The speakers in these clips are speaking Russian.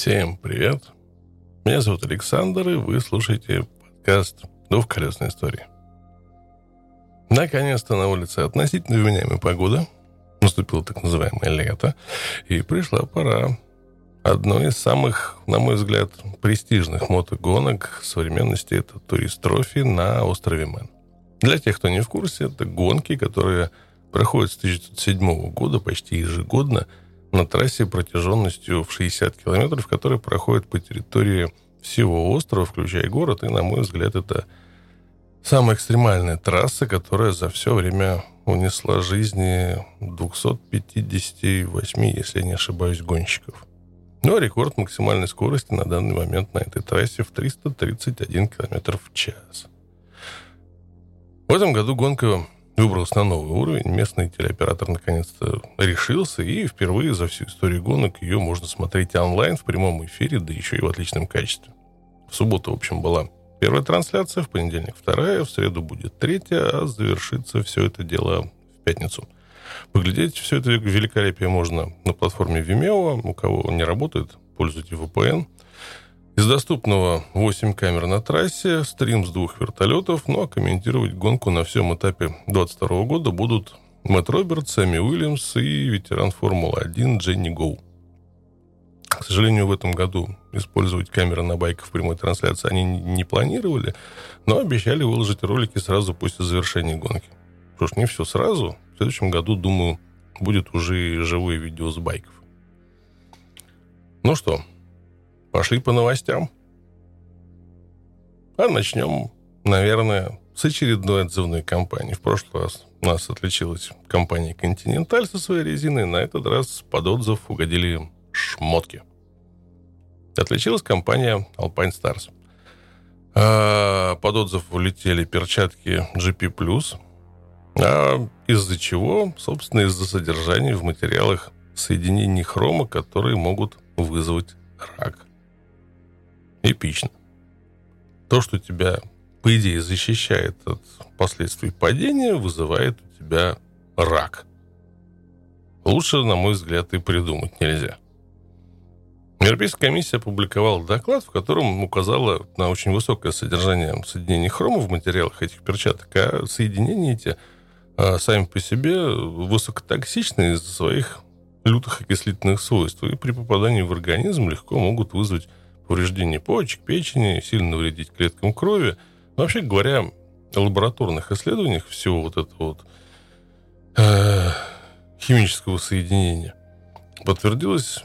Всем привет. Меня зовут Александр, и вы слушаете подкаст «Двухколесные истории». Наконец-то на улице относительно вменяемая погода. Наступило так называемое лето. И пришла пора одной из самых, на мой взгляд, престижных мотогонок современности. Это «Турист Трофи» на острове Мэн. Для тех, кто не в курсе, это гонки, которые проходят с 1907 года почти ежегодно на трассе протяженностью в 60 километров, которая проходит по территории всего острова, включая город. И, на мой взгляд, это самая экстремальная трасса, которая за все время унесла жизни 258, если я не ошибаюсь, гонщиков. Ну, а рекорд максимальной скорости на данный момент на этой трассе в 331 км в час. В этом году гонка выбралась на новый уровень. Местный телеоператор наконец-то решился, и впервые за всю историю гонок ее можно смотреть онлайн в прямом эфире, да еще и в отличном качестве. В субботу, в общем, была первая трансляция, в понедельник вторая, в среду будет третья, а завершится все это дело в пятницу. Поглядеть все это великолепие можно на платформе Vimeo. У кого не работает, пользуйтесь VPN. Из доступного 8 камер на трассе, стрим с 2 вертолетов, ну а комментировать гонку на всем этапе 2022 года будут Мэтт Робертс, Сэмми Уильямс и ветеран Формулы-1 Дженни Гоу. К сожалению, в этом году использовать камеры на байках в прямой трансляции они не планировали, но обещали выложить ролики сразу после завершения гонки. Что ж, не все сразу. В следующем году, думаю, будет уже живое видео с байков. Ну что, пошли по новостям. А начнем, наверное, с очередной отзывной кампании. В прошлый раз нас отличилась компания «Континенталь» со своей резиной. На этот раз под отзыв угодили шмотки. Отличилась компания Alpine Stars. Под отзыв улетели перчатки GP+, а из-за чего? Собственно, из-за содержания в материалах соединений хрома, которые могут вызвать рак. Эпично. То, что тебя, по идее, защищает от последствий падения, вызывает у тебя рак. Лучше, на мой взгляд, и придумать нельзя. Европейская комиссия опубликовала доклад, в котором указала на очень высокое содержание соединений хрома в материалах этих перчаток, а соединения эти сами по себе высокотоксичны из-за своих лютых окислительных свойств, и при попадании в организм легко могут вызвать повреждение почек, печени, сильно навредить клеткам крови. Но вообще говоря, о лабораторных исследованиях всего вот этого вот химического соединения подтвердилось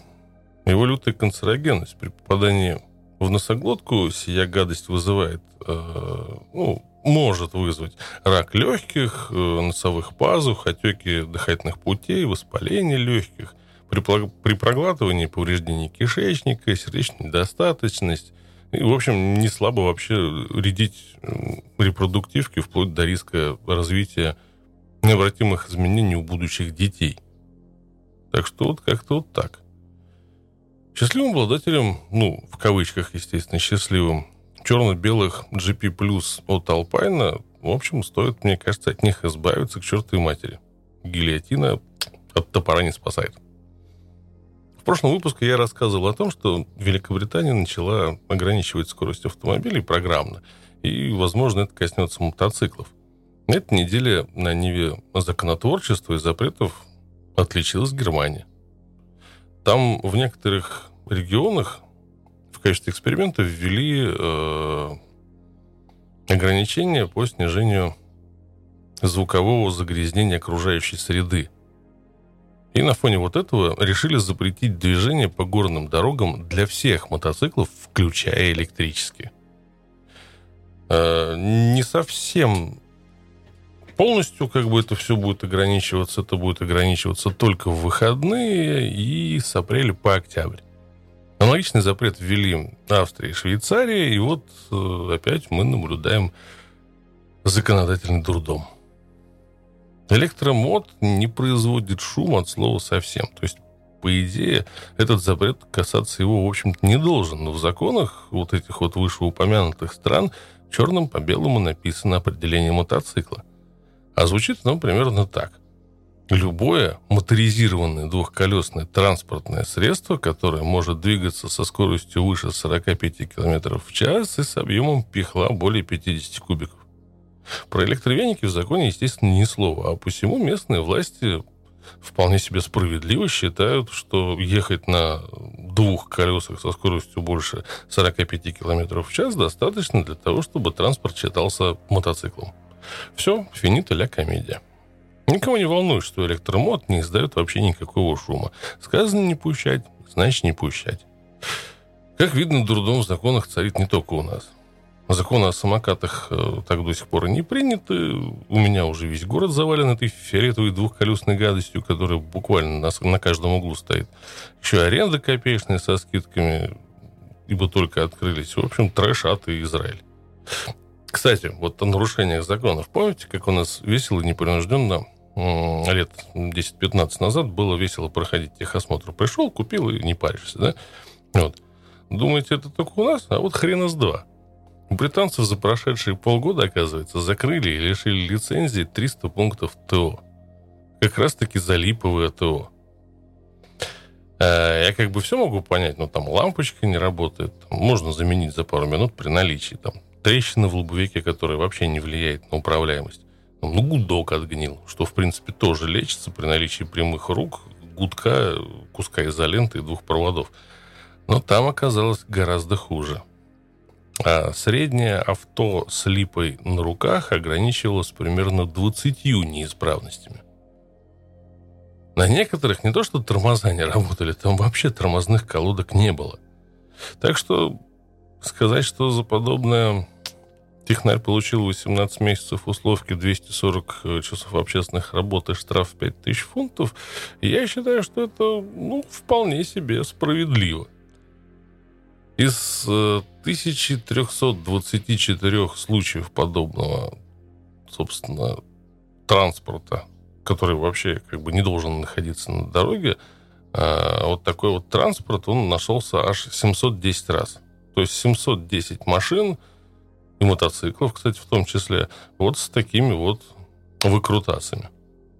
его лютая канцерогенность. При попадании в носоглотку сия гадость вызывает, может вызвать рак легких, носовых пазух, отеки дыхательных путей, воспаление легких, при проглатывании повреждение кишечника, сердечная недостаточность. И, в общем, не слабо вообще рядить репродуктивки вплоть до риска развития необратимых изменений у будущих детей. Так что вот как-то вот так. Счастливым обладателем, в кавычках, естественно, счастливым, черно-белых GP+, от Alpine, в общем, стоит, мне кажется, от них избавиться к чертовой матери. Гильотина от топора не спасает. В прошлом выпуске я рассказывал о том, что Великобритания начала ограничивать скорость автомобилей программно, и, возможно, это коснется мотоциклов. На этой неделе на ниве законотворчества и запретов отличилась Германия. Там в некоторых регионах в качестве эксперимента ввели ограничения по снижению звукового загрязнения окружающей среды. И на фоне вот этого решили запретить движение по горным дорогам для всех мотоциклов, включая электрические. Не совсем полностью это все будет ограничиваться. Это будет ограничиваться только в выходные и с апреля по октябрь. Аналогичный запрет ввели Австрия и Швейцария. И вот опять мы наблюдаем законодательный дурдом. Электромод не производит шум от слова совсем. То есть, по идее, этот запрет касаться его, в общем-то, не должен. Но в законах вот этих вот вышеупомянутых стран черным по белому написано определение мотоцикла. А звучит оно примерно так. любое моторизированное двухколесное транспортное средство, которое может двигаться со скоростью выше 45 км в час и с объемом пихла более 50 кубиков. Про электровеники в законе, естественно, ни слова, а посему местные власти вполне себе справедливо считают, что ехать на двух колесах со скоростью больше 45 км в час достаточно для того, чтобы транспорт считался мотоциклом. Все, финита ля комедия. Никого не волнует, что электромод не издает вообще никакого шума. Сказано не пущать, значит не пущать. Как видно, дурдом в законах царит не только у нас. Законы о самокатах так до сих пор и не приняты. У меня уже весь город завален этой фиолетовой двухколесной гадостью, которая буквально на каждом углу стоит. Еще аренда копеечная со скидками, ибо только открылись. В общем, трэш, ад и Израиль. Кстати, вот о нарушениях законов. Помните, как у нас весело и непринужденно лет 10-15 назад было весело проходить техосмотр? Пришел, купил и не паришься, да? Вот. Думаете, это только у нас? А вот хрена с два. Британцев за прошедшие полгода, оказывается, закрыли и лишили лицензии 300 пунктов ТО. Как раз-таки за липовое ТО. Я как бы все могу понять, но там лампочка не работает, можно заменить за пару минут при наличии. Там трещина в лобовике, которая вообще не влияет на управляемость. Ну, гудок отгнил, что, в принципе, тоже лечится при наличии прямых рук, гудка, куска изоленты и двух проводов. Но там оказалось гораздо хуже. А среднее авто с липой на руках ограничивалось примерно 20 неисправностями. На некоторых не то что тормоза не работали, там вообще тормозных колодок не было. Так что сказать, что за подобное технарь получил 18 месяцев условки, 240 часов общественных работ и штраф в 5000 фунтов, я считаю, что это вполне себе справедливо. Из 1324 случаев подобного, собственно, транспорта, который вообще как бы не должен находиться на дороге, вот такой вот транспорт, он нашелся аж 710 раз. То есть 710 машин и мотоциклов, кстати, в том числе, вот с такими вот выкрутасами.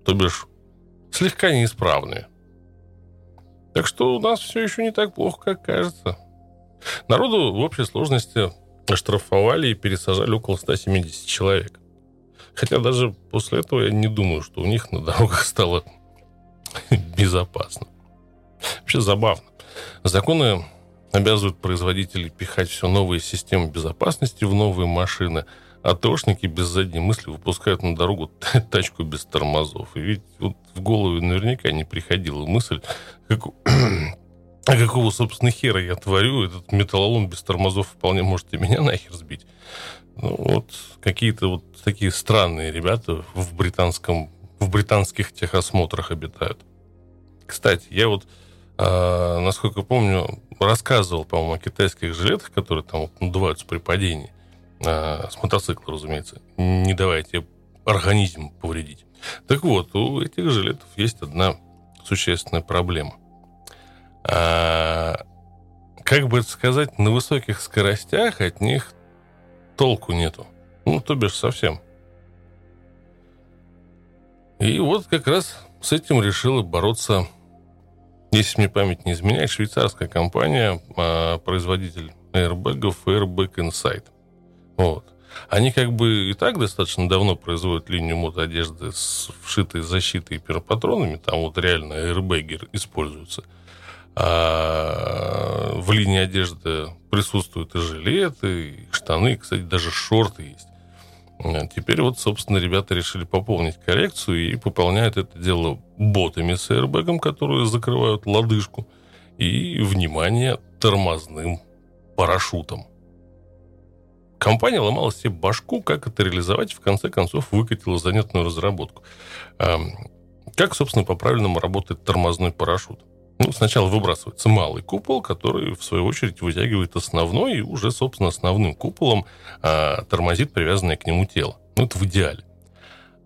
То бишь, слегка неисправные. Так что у нас все еще не так плохо, как кажется. Народу в общей сложности оштрафовали и пересажали около 170 человек. Хотя даже после этого я не думаю, что у них на дорогах стало безопасно. Вообще забавно. Законы обязывают производителей пихать все новые системы безопасности в новые машины, а ТОшники без задней мысли выпускают на дорогу тачку без тормозов. И ведь вот в голову наверняка не приходила мысль, а какого, собственно, хера я творю? Этот металлолом без тормозов вполне может и меня нахер сбить. Ну, вот какие-то вот такие странные ребята в британских техосмотрах обитают. Кстати, я вот, насколько помню, рассказывал, по-моему, о китайских жилетах, которые там вот надуваются при падении. С мотоцикла, разумеется. Не давайте организм повредить. Так вот, у этих жилетов есть одна существенная проблема. Как бы это сказать, на высоких скоростях от них толку нету. То бишь совсем. И вот как раз с этим решила бороться, если мне память не изменяет, швейцарская компания, производитель аэрбэгов Airbag Insight. Вот. Они как бы и так достаточно давно производят линию мотоодежды с вшитой защитой и пиропатронами. Там вот реально аэрбэги используются. А в линии одежды присутствуют и жилеты, и штаны, и, кстати, даже шорты есть. Теперь вот, собственно, ребята решили пополнить коллекцию и пополняют это дело ботами с аэрбэгом, которые закрывают лодыжку, и, внимание, тормозным парашютом. Компания ломала себе башку, как это реализовать, в конце концов выкатила занятную разработку. Как, собственно, по-правильному работает тормозной парашют? Сначала выбрасывается малый купол, который, в свою очередь, вытягивает основной, и уже, собственно, основным куполом тормозит привязанное к нему тело. Это в идеале.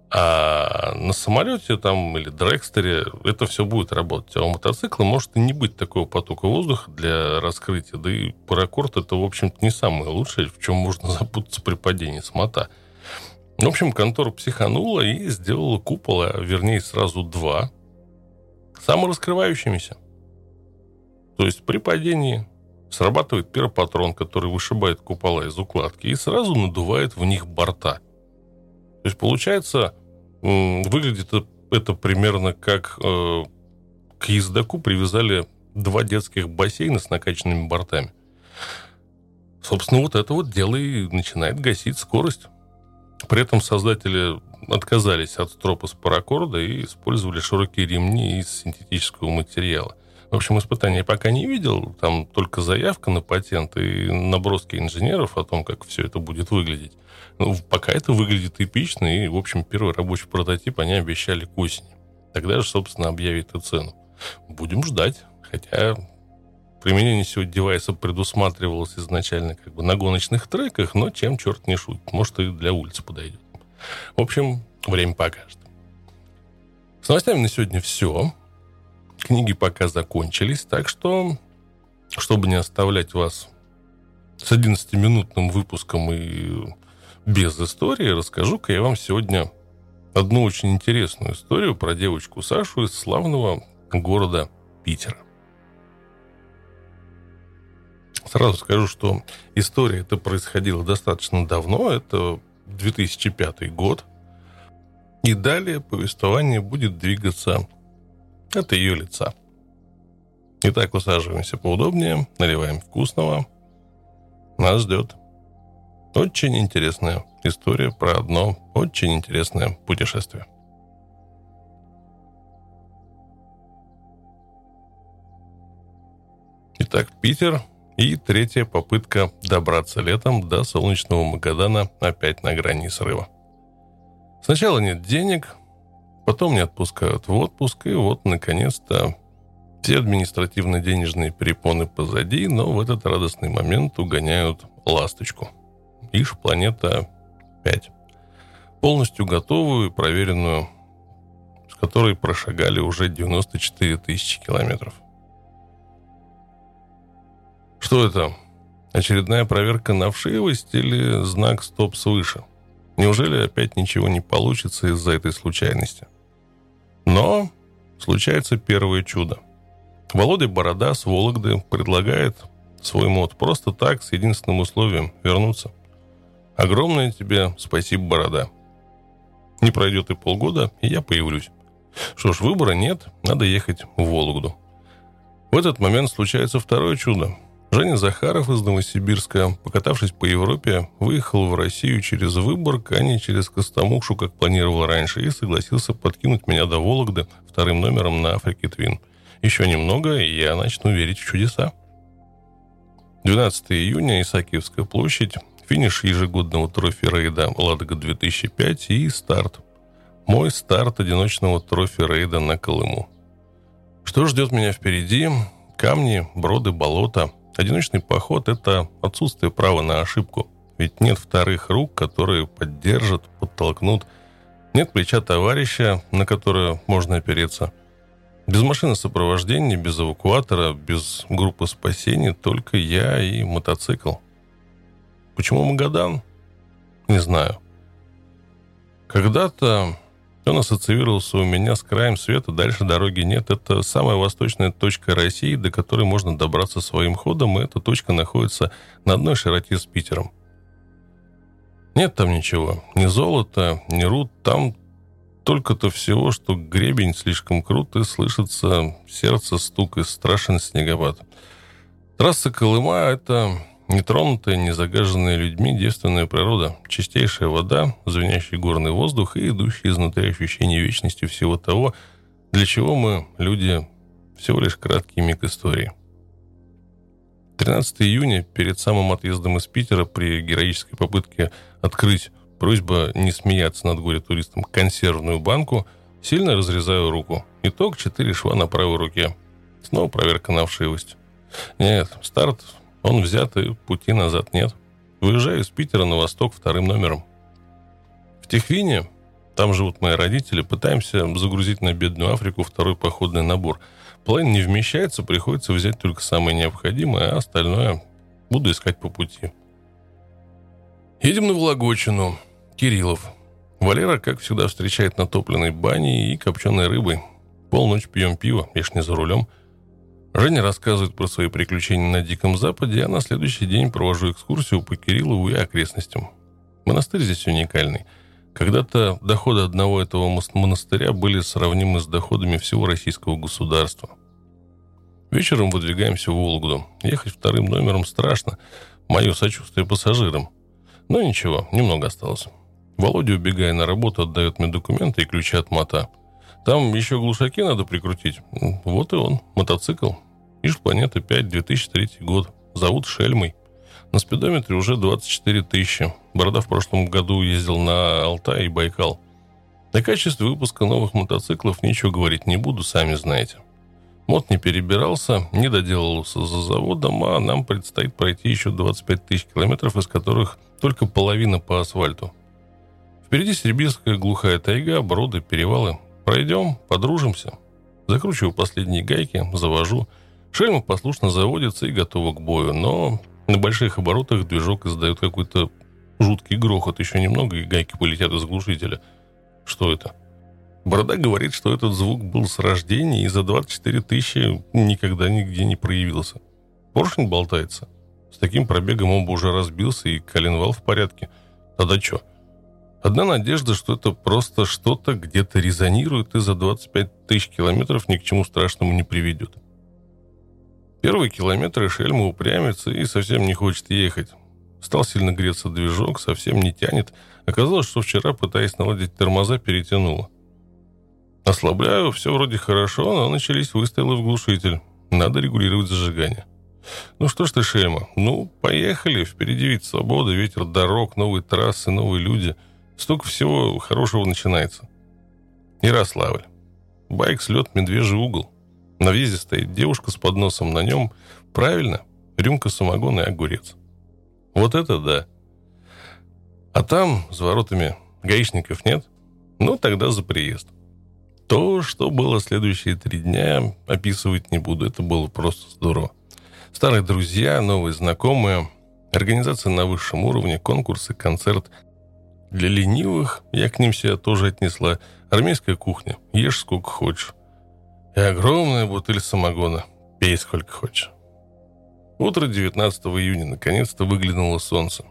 А на самолете там, или дрекстере это все будет работать. А у мотоцикла может и не быть такого потока воздуха для раскрытия. Да и паракорд — это, в общем-то, не самое лучшее, в чем можно запутаться при падении с мота. В общем, контора психанула и сделала купол, а вернее сразу два, самораскрывающимися. То есть при падении срабатывает первый патрон, который вышибает купола из укладки и сразу надувает в них борта. То есть получается, выглядит это примерно как к ездаку привязали два детских бассейна с накачанными бортами. Собственно, вот это вот дело и начинает гасить скорость. При этом создатели отказались от стропа с паракорда и использовали широкие ремни из синтетического материала. В общем, испытаний я пока не видел, там только заявка на патент и наброски инженеров о том, как все это будет выглядеть. Ну, пока это выглядит эпично, и, в общем, первый рабочий прототип они обещали к осени. Тогда же, собственно, объявят и цену. Будем ждать, хотя применение всего девайса предусматривалось изначально как бы на гоночных треках, но чем черт не шутит, может, и для улицы подойдет. В общем, время покажет. С новостями на сегодня все. Книги пока закончились, так что, чтобы не оставлять вас с 11-минутным выпуском и без истории, расскажу-ка я вам сегодня одну очень интересную историю про девочку Сашу из славного города Питера. Сразу скажу, что история эта происходила достаточно давно, это 2005 год, и далее повествование будет двигаться от ее лица. Итак, усаживаемся поудобнее, наливаем вкусного. Нас ждет очень интересная история про одно очень интересное путешествие. Итак, Питер и третья попытка добраться летом до солнечного Магадана опять на грани срыва. Сначала нет денег, потом не отпускают в отпуск, и вот, наконец-то, все административно-денежные перепоны позади, но в этот радостный момент угоняют ласточку. Иж планета 5. Полностью готовую и проверенную, с которой прошагали уже 94 тысячи километров. Что это? Очередная проверка на вшивость или знак «Стоп» свыше? Неужели опять ничего не получится из-за этой случайности? Но случается первое чудо. Володя Борода с Вологды предлагает свой мод просто так, с единственным условием – вернуться. Огромное тебе спасибо, Борода. Не пройдет и полгода, и я появлюсь. Что ж, выбора нет, надо ехать в Вологду. В этот момент случается второе чудо. Женя Захаров из Новосибирска, покатавшись по Европе, выехал в Россию через Выборг, а не через Костомукшу, как планировал раньше, и согласился подкинуть меня до Вологды вторым номером на Африке Твин. Еще немного, и я начну верить в чудеса. 12 июня, Исаакиевская площадь, финиш ежегодного трофи-рейда «Ладога-2005» и старт. Мой старт одиночного трофи-рейда на Колыму. Что ждет меня впереди? Камни, броды, болота. Одиночный поход – это отсутствие права на ошибку, ведь нет вторых рук, которые поддержат, подтолкнут, нет плеча товарища, на которое можно опереться. Без машины сопровождения, без эвакуатора, без группы спасения, только я и мотоцикл. Почему Магадан? Не знаю. Когда-то он ассоциировался у меня с краем света, дальше дороги нет. Это самая восточная точка России, до которой можно добраться своим ходом, и эта точка находится на одной широте с Питером. Нет там ничего, ни золота, ни руд, там только-то всего, что гребень слишком крут, и слышится сердце стук, и страшен снегопад. Трасса Колыма – это нетронутая, незагаженная людьми девственная природа, чистейшая вода, звенящий горный воздух и идущие изнутри ощущения вечности всего того, для чего мы, люди, всего лишь краткий миг истории. 13 июня, перед самым отъездом из Питера, при героической попытке открыть просьба не смеяться над горе-туристом консервную банку, сильно разрезаю руку. Итог 4 шва на правой руке. Снова проверка на вшивость. Нет, старт... Он взят, и пути назад нет. Выезжаю из Питера на восток вторым номером. В Тихвине, там живут мои родители, пытаемся загрузить на бедную Африку второй походный набор. План не вмещается, приходится взять только самое необходимое, а остальное буду искать по пути. Едем на Вологодчину. Кириллов. Валера, как всегда, встречает натопленной баней и копченой рыбой. Полночь пьем пиво, я ж не за рулем. Женя рассказывает про свои приключения на Диком Западе, а на следующий день провожу экскурсию по Кириллову и окрестностям. Монастырь здесь уникальный. Когда-то доходы одного этого монастыря были сравнимы с доходами всего российского государства. Вечером выдвигаемся в Вологду. Ехать вторым номером страшно. Мое сочувствие пассажирам. Но ничего, немного осталось. Володя, убегая на работу, отдает мне документы и ключи от мота. Там еще глушаки надо прикрутить. Вот и он, мотоцикл. Иж-планета 5, 2003 год. Зовут Шельмой. На спидометре уже 24 тысячи. Борода в прошлом году ездил на Алтай и Байкал. О качестве выпуска новых мотоциклов ничего говорить не буду, сами знаете. Мод не перебирался, не доделался за заводом, а нам предстоит пройти еще 25 тысяч километров, из которых только половина по асфальту. Впереди Сибирская глухая тайга, броды, перевалы. Пройдем, подружимся. Закручиваю последние гайки, завожу. Шельма послушно заводится и готова к бою, но на больших оборотах движок издает какой-то жуткий грохот. Еще немного, и гайки полетят из глушителя. Что это? Борода говорит, что этот звук был с рождения и за 24 тысячи никогда нигде не проявился. Поршень болтается. С таким пробегом он бы уже разбился, и коленвал в порядке. Тогда что? Одна надежда, что это просто что-то где-то резонирует и за 25 тысяч километров ни к чему страшному не приведет. Первые километры Шельма упрямится и совсем не хочет ехать. Стал сильно греться движок, совсем не тянет. Оказалось, что вчера, пытаясь наладить тормоза, перетянуло. Ослабляю, все вроде хорошо, но начались выстрелы в глушитель. Надо регулировать зажигание. Ну что ж ты, Шельма, ну поехали, впереди ведь свобода, ветер дорог, новые трассы, новые люди. Столько всего хорошего начинается. Ярославль. Байк слет медвежий угол. На въезде стоит девушка с подносом, на нем, правильно, рюмка самогона и огурец. Вот это да. А там, за воротами, гаишников нет? Ну тогда за приезд. То, что было следующие 3 дня, описывать не буду. Это было просто здорово. Старые друзья, новые знакомые, организация на высшем уровне, конкурсы, концерт. Для ленивых, я к ним себя тоже отнесла, армейская кухня, ешь сколько хочешь. И огромная бутыль самогона, пей сколько хочешь. Утро 19 июня, наконец-то выглянуло солнце.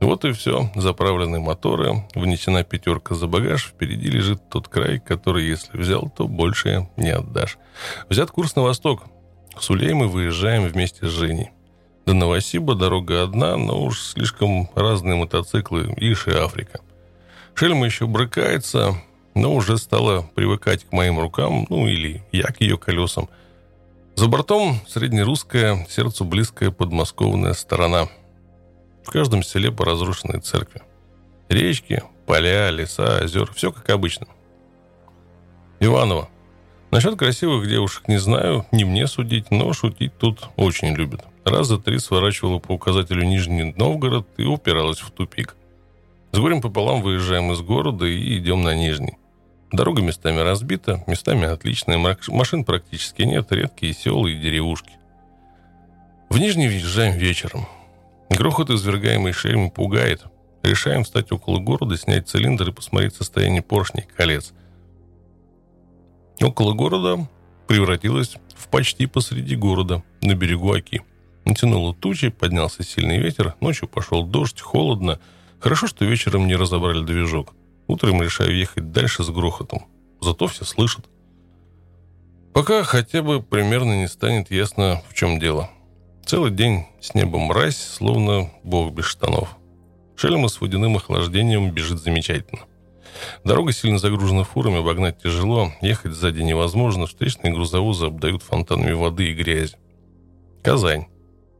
Вот и все, заправлены моторы, внесена 5 за багаж, впереди лежит тот край, который, если взял, то больше не отдашь. Взят курс на восток, с Улей мы выезжаем вместе с Женей. До Новосиба дорога одна, но уж слишком разные мотоциклы, Иш и Африка. Шельма еще брыкается, но уже стала привыкать к моим рукам, ну или я к ее колесам. За бортом среднерусская, сердцу близкая подмосковная сторона. В каждом селе по разрушенной церкви. Речки, поля, леса, озера, все как обычно. Иваново. Насчет красивых девушек не знаю, не мне судить, но шутить тут очень любят. Раза 3 сворачивала по указателю Нижний Новгород и упиралась в тупик. С горем пополам выезжаем из города и идем на Нижний. Дорога местами разбита, местами отличная, машин практически нет, редкие села и деревушки. В Нижний въезжаем вечером. Грохот, извергаемый Шельмой, пугает. Решаем встать около города, снять цилиндр и посмотреть состояние поршней и колец. Около города превратилось в почти посреди города, на берегу Оки. Натянуло тучи, поднялся сильный ветер, ночью пошел дождь, холодно. Хорошо, что вечером не разобрали движок. Утром решаю ехать дальше с грохотом. Зато все слышат. Пока хотя бы примерно не станет ясно, в чем дело. Целый день с неба мразь, словно бог без штанов. Шельма с водяным охлаждением бежит замечательно. Дорога сильно загружена фурами, обогнать тяжело, ехать сзади невозможно, встречные грузовозы обдают фонтанами воды и грязи. Казань.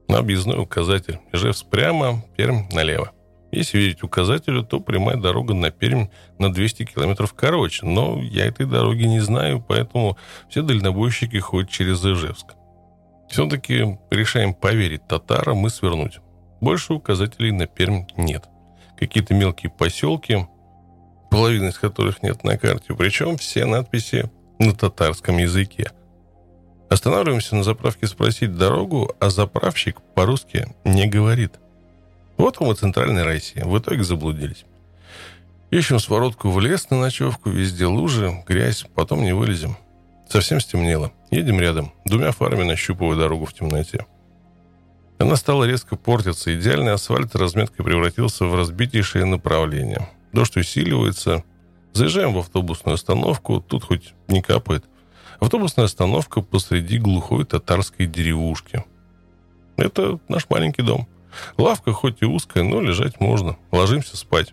На объездной указатель. Ижевск прямо, Пермь налево. Если верить указателю, то прямая дорога на Пермь на 200 километров короче, но я этой дороги не знаю, поэтому все дальнобойщики ходят через Ижевск. Все-таки решаем поверить татарам и свернуть. Больше указателей на Пермь нет. Какие-то мелкие поселки, половина из которых нет на карте, причем все надписи на татарском языке. Останавливаемся на заправке спросить дорогу, а заправщик по-русски не говорит. Вот вам и центральная Россия. В итоге заблудились. Ищем своротку в лес на ночевку, везде лужи, грязь, потом не вылезем. Совсем стемнело. Едем рядом, двумя фарами нащупывая дорогу в темноте. Она стала резко портиться, идеальный асфальт разметкой превратился в разбитейшее направление. Дождь усиливается. Заезжаем в автобусную остановку, тут хоть не капает. Автобусная остановка посреди глухой татарской деревушки. Это наш маленький дом. Лавка хоть и узкая, но лежать можно. Ложимся спать.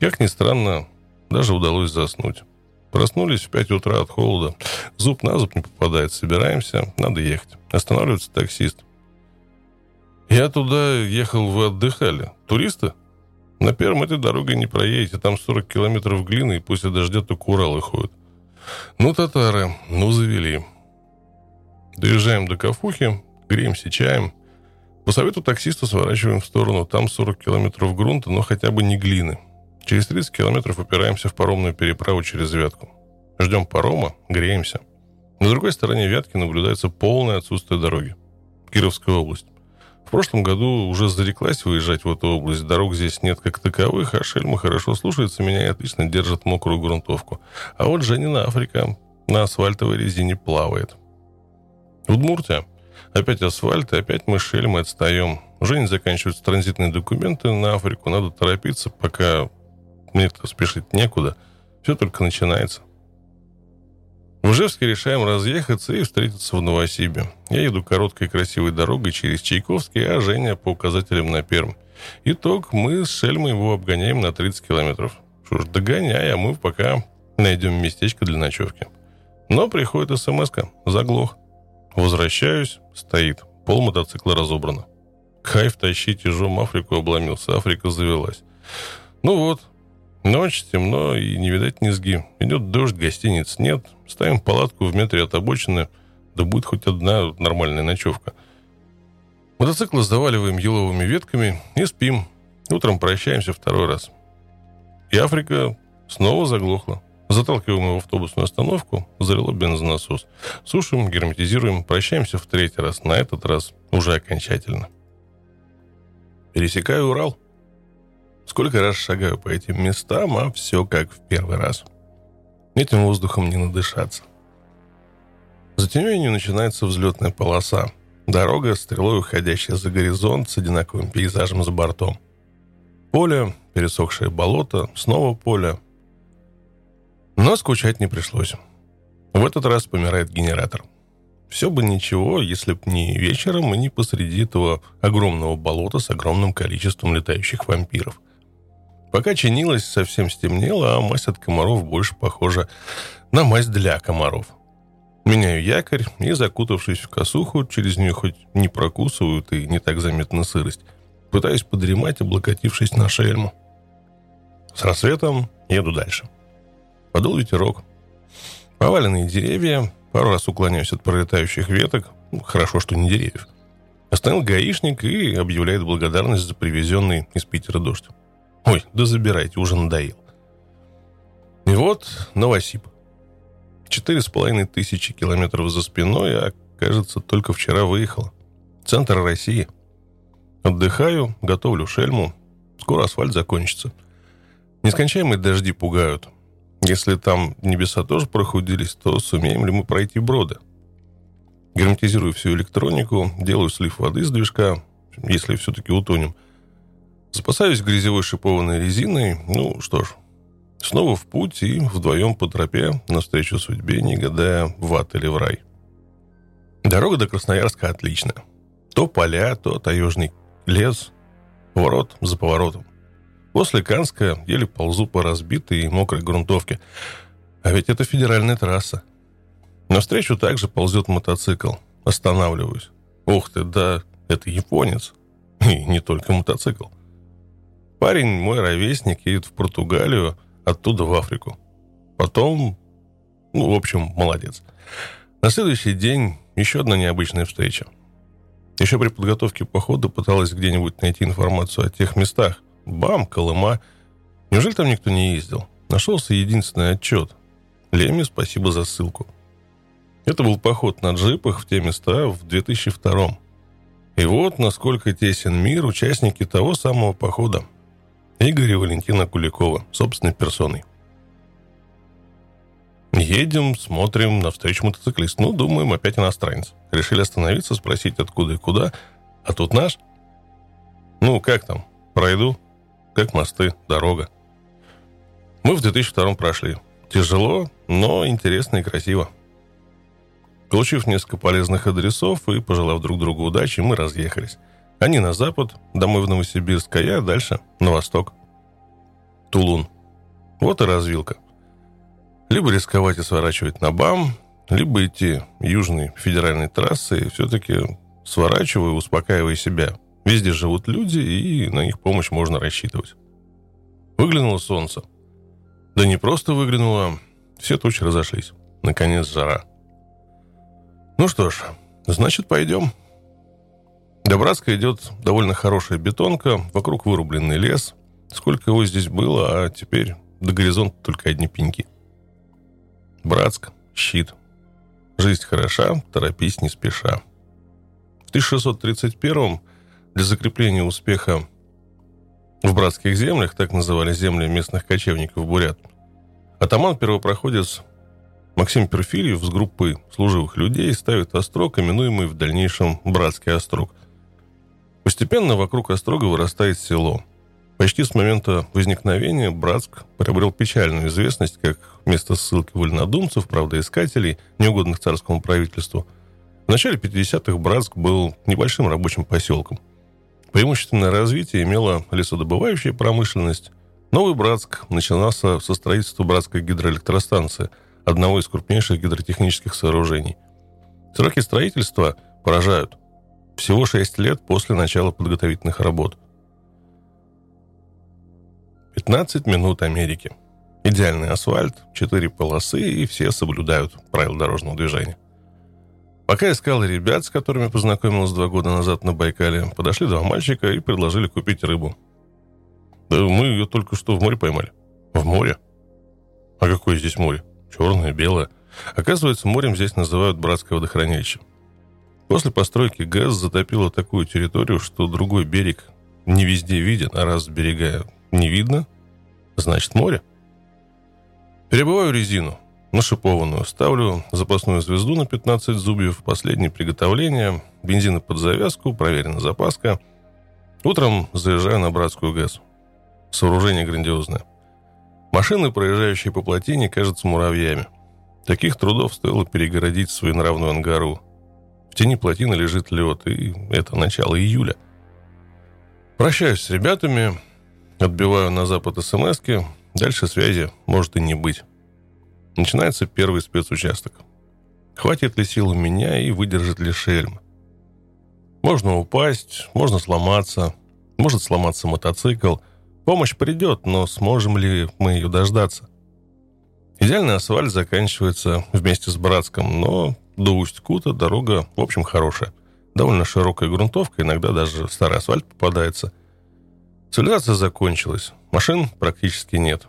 Как ни странно, даже удалось заснуть. Проснулись в 5 утра от холода. Зуб на зуб не попадает. Собираемся, надо ехать. Останавливается таксист. «Я туда ехал, вы отдыхали. Туристы? На Пермь этой дорогой не проедете. Там 40 километров глины, и после дождя только Уралы ходят. Ну, татары, ну, завели». Доезжаем до Кафухи, греемся чаем. По совету таксиста сворачиваем в сторону. Там 40 километров грунта, но хотя бы не глины. Через 30 километров упираемся в паромную переправу через Вятку. Ждем парома, греемся. На другой стороне Вятки наблюдается полное отсутствие дороги. Кировская область. В прошлом году уже зареклась выезжать в эту область. Дорог здесь нет как таковых, а шельма хорошо слушается меня и отлично держит мокрую грунтовку. А вот Женина Африка на асфальтовой резине плавает. Удмуртия. Опять асфальт, и опять мы шельмы отстаем. Уже не заканчиваются транзитные документы на Африку. Надо торопиться, пока мне-то спешить некуда. Все только начинается. В Ижевске решаем разъехаться и встретиться в Новосибе. Я еду короткой красивой дорогой через Чайковский, а Женя по указателям на Пермь. Итог, мы с шельмой его обгоняем на 30 километров. Что ж, догоняй, а мы пока найдем местечко для ночевки. Но приходит смс-ка. Заглох. Возвращаюсь. Стоит. Пол мотоцикла разобрано. Кайф тащить ежом Африку обломился. Африка завелась. Ну вот. Ночь, темно и не видать низги. Идет дождь, гостиниц нет. Ставим палатку в метре от обочины. Да будет хоть одна нормальная ночевка. Мотоциклы заваливаем еловыми ветками и спим. Утром прощаемся второй раз. И Африка снова заглохла. Заталкиваем его в автобусную остановку. Залило бензонасос. Сушим, герметизируем. Прощаемся в третий раз. На этот раз уже окончательно. Пересекаю Урал. Сколько раз шагаю по этим местам, а все как в первый раз. Этим воздухом не надышаться. За темнением начинается взлетная полоса. Дорога, стрелой уходящая за горизонт с одинаковым пейзажем за бортом. Поле, пересохшее болото, снова поле. Но скучать не пришлось. В этот раз помирает генератор. Все бы ничего, если бы не вечером и не посреди этого огромного болота с огромным количеством летающих вампиров. Пока чинилось, совсем стемнело, а мазь от комаров больше похожа на мазь для комаров. Меняю якорь и, закутавшись в косуху, через нее хоть не прокусывают и не так заметна сырость, пытаюсь подремать, облокотившись на шельму. С рассветом еду дальше. Подул ветерок. Поваленные деревья, пару раз уклоняюсь от пролетающих веток, хорошо, что не деревьев. Остановил гаишник и объявляет благодарность за привезенный из Питера дождь. Ой, да забирайте, уже надоел. И вот Новосиб. 4500 километров за спиной, а, кажется, только вчера выехал. Центр России. Отдыхаю, готовлю шельму. Скоро асфальт закончится. Нескончаемые дожди пугают. Если там небеса тоже прохудились, то сумеем ли мы пройти броды? Герметизирую всю электронику, делаю слив воды с движка, если все-таки утонем. Запасаюсь грязевой шипованной резиной. Ну что ж, снова в путь и вдвоем по тропе навстречу судьбе, не гадая в ад или в рай. Дорога до Красноярска отличная. То поля, то таежный лес, поворот за поворотом. После Канска еле ползу по разбитой и мокрой грунтовке. А ведь это федеральная трасса. Навстречу также ползет мотоцикл. Останавливаюсь. Ух ты, да это японец. И не только мотоцикл. Парень, мой ровесник, едет в Португалию, оттуда в Африку. Потом, в общем, молодец. На следующий день еще одна необычная встреча. Еще при подготовке похода пыталась где-нибудь найти информацию о тех местах. Бам, Колыма. Неужели там никто не ездил? Нашелся единственный отчет. Леме спасибо за ссылку. Это был поход на джипах в те места в 2002-м. И вот насколько тесен мир, участники того самого похода. Игоря Валентина Куликова собственной персоной. Едем, смотрим, навстречу мотоциклист. Ну, думаем, опять иностранец. Решили остановиться, спросить, откуда и куда. А тут наш. Ну, как там? Пройду. Как мосты, дорога. Мы в 2002 прошли. Тяжело, но интересно и красиво. Получив несколько полезных адресов и пожелав друг другу удачи, мы разъехались. Они на запад, домой в Новосибирск, а я дальше на восток. Тулун. Вот и развилка. Либо рисковать и сворачивать на БАМ, либо идти южной федеральной трассой, и все-таки сворачивая, успокаивая себя. Везде живут люди, и на их помощь можно рассчитывать. Выглянуло солнце. Да не просто выглянуло, все тучи разошлись. Наконец жара. Ну что ж, значит, пойдем. До Братска идет довольно хорошая бетонка, вокруг вырубленный лес. Сколько его здесь было, а теперь до горизонта только одни пеньки. Братск, щит. Жизнь хороша, торопись не спеша. В 1631-м для закрепления успеха в братских землях, так называли земли местных кочевников-бурят, атаман-первопроходец Максим Перфильев с группой служивых людей ставит острог, именуемый в дальнейшем Братский острог. Постепенно вокруг острога вырастает село. Почти с момента возникновения Братск приобрел печальную известность как место ссылки вольнодумцев, правдоискателей, неугодных царскому правительству. В начале 50-х Братск был небольшим рабочим поселком. Преимущественное развитие имела лесодобывающая промышленность. Новый Братск начинался со строительства Братской гидроэлектростанции, одного из крупнейших гидротехнических сооружений. Сроки строительства поражают. Всего 6 лет после начала подготовительных работ. 15 минут Америки. Идеальный асфальт, 4 полосы, и все соблюдают правила дорожного движения. Пока искал ребят, с которыми познакомилась 2 года назад на Байкале, подошли 2 мальчика и предложили купить рыбу. Да мы ее только что в море поймали. В море? А какое здесь море? Черное, белое. Оказывается, морем здесь называют Братское водохранилище. После постройки ГЭС затопило такую территорию, что другой берег не везде виден, а раз берега не видно, значит море. Перебываю резину, нашипованную, ставлю запасную звезду на 15 зубьев, последнее приготовление, бензина под завязку, проверена запаска. Утром заезжаю на Братскую ГЭС. Сооружение грандиозное. Машины, проезжающие по плотине, кажутся муравьями. Таких трудов стоило перегородить своенравную Ангару. В тени плотины лежит лед, и это начало июля. Прощаюсь с ребятами, отбиваю на запад смски, дальше связи может и не быть. Начинается первый спецучасток. Хватит ли сил у меня и выдержит ли шельм? Можно упасть, можно сломаться, может сломаться мотоцикл. Помощь придет, но сможем ли мы ее дождаться? Идеальный асфальт заканчивается вместе с Братском, но до Усть-Кута дорога, в общем, хорошая. Довольно широкая грунтовка, иногда даже старый асфальт попадается. Цивилизация закончилась, машин практически нет.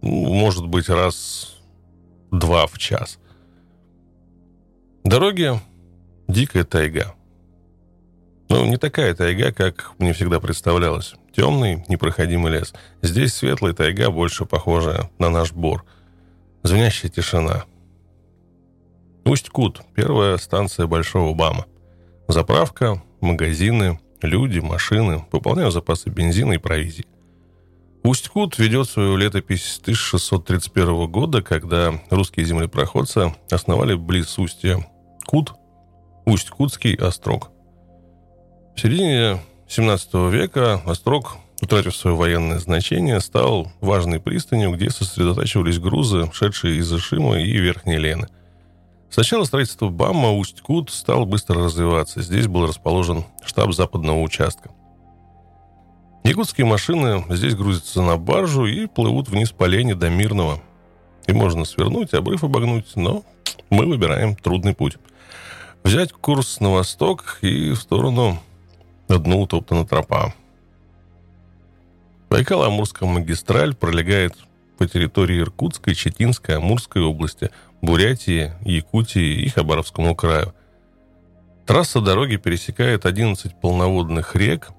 Может быть, раз-два в час. Дороги – дикая тайга. Ну, не такая тайга, как мне всегда представлялось. Темный, непроходимый лес. Здесь светлая тайга, больше похожая на наш Бор. Звенящая тишина. Усть-Кут. Первая станция Большого БАМа. Заправка, магазины, люди, машины. Пополняю запасы бензина и провизии. Усть-Кут ведет свою летопись 1631 года, когда русские землепроходцы основали близ устья Кут Усть-Кутский острог. В середине 17 века острог, утратив свое военное значение, стал важной пристанью, где сосредотачивались грузы, шедшие из Ишима и Верхней Лены. С начала строительства БАМа Усть-Кут стал быстро развиваться. Здесь был расположен штаб западного участка. Якутские машины здесь грузятся на баржу и плывут вниз по Лене до Мирного. И можно свернуть, обрыв обогнуть, но мы выбираем трудный путь. Взять курс на восток и в сторону... Одну утоптана тропа. Байкало-Амурская магистраль пролегает по территории Иркутской, Читинской, Амурской области, Бурятии, Якутии и Хабаровскому краю. Трасса дороги пересекает 11 полноводных рек,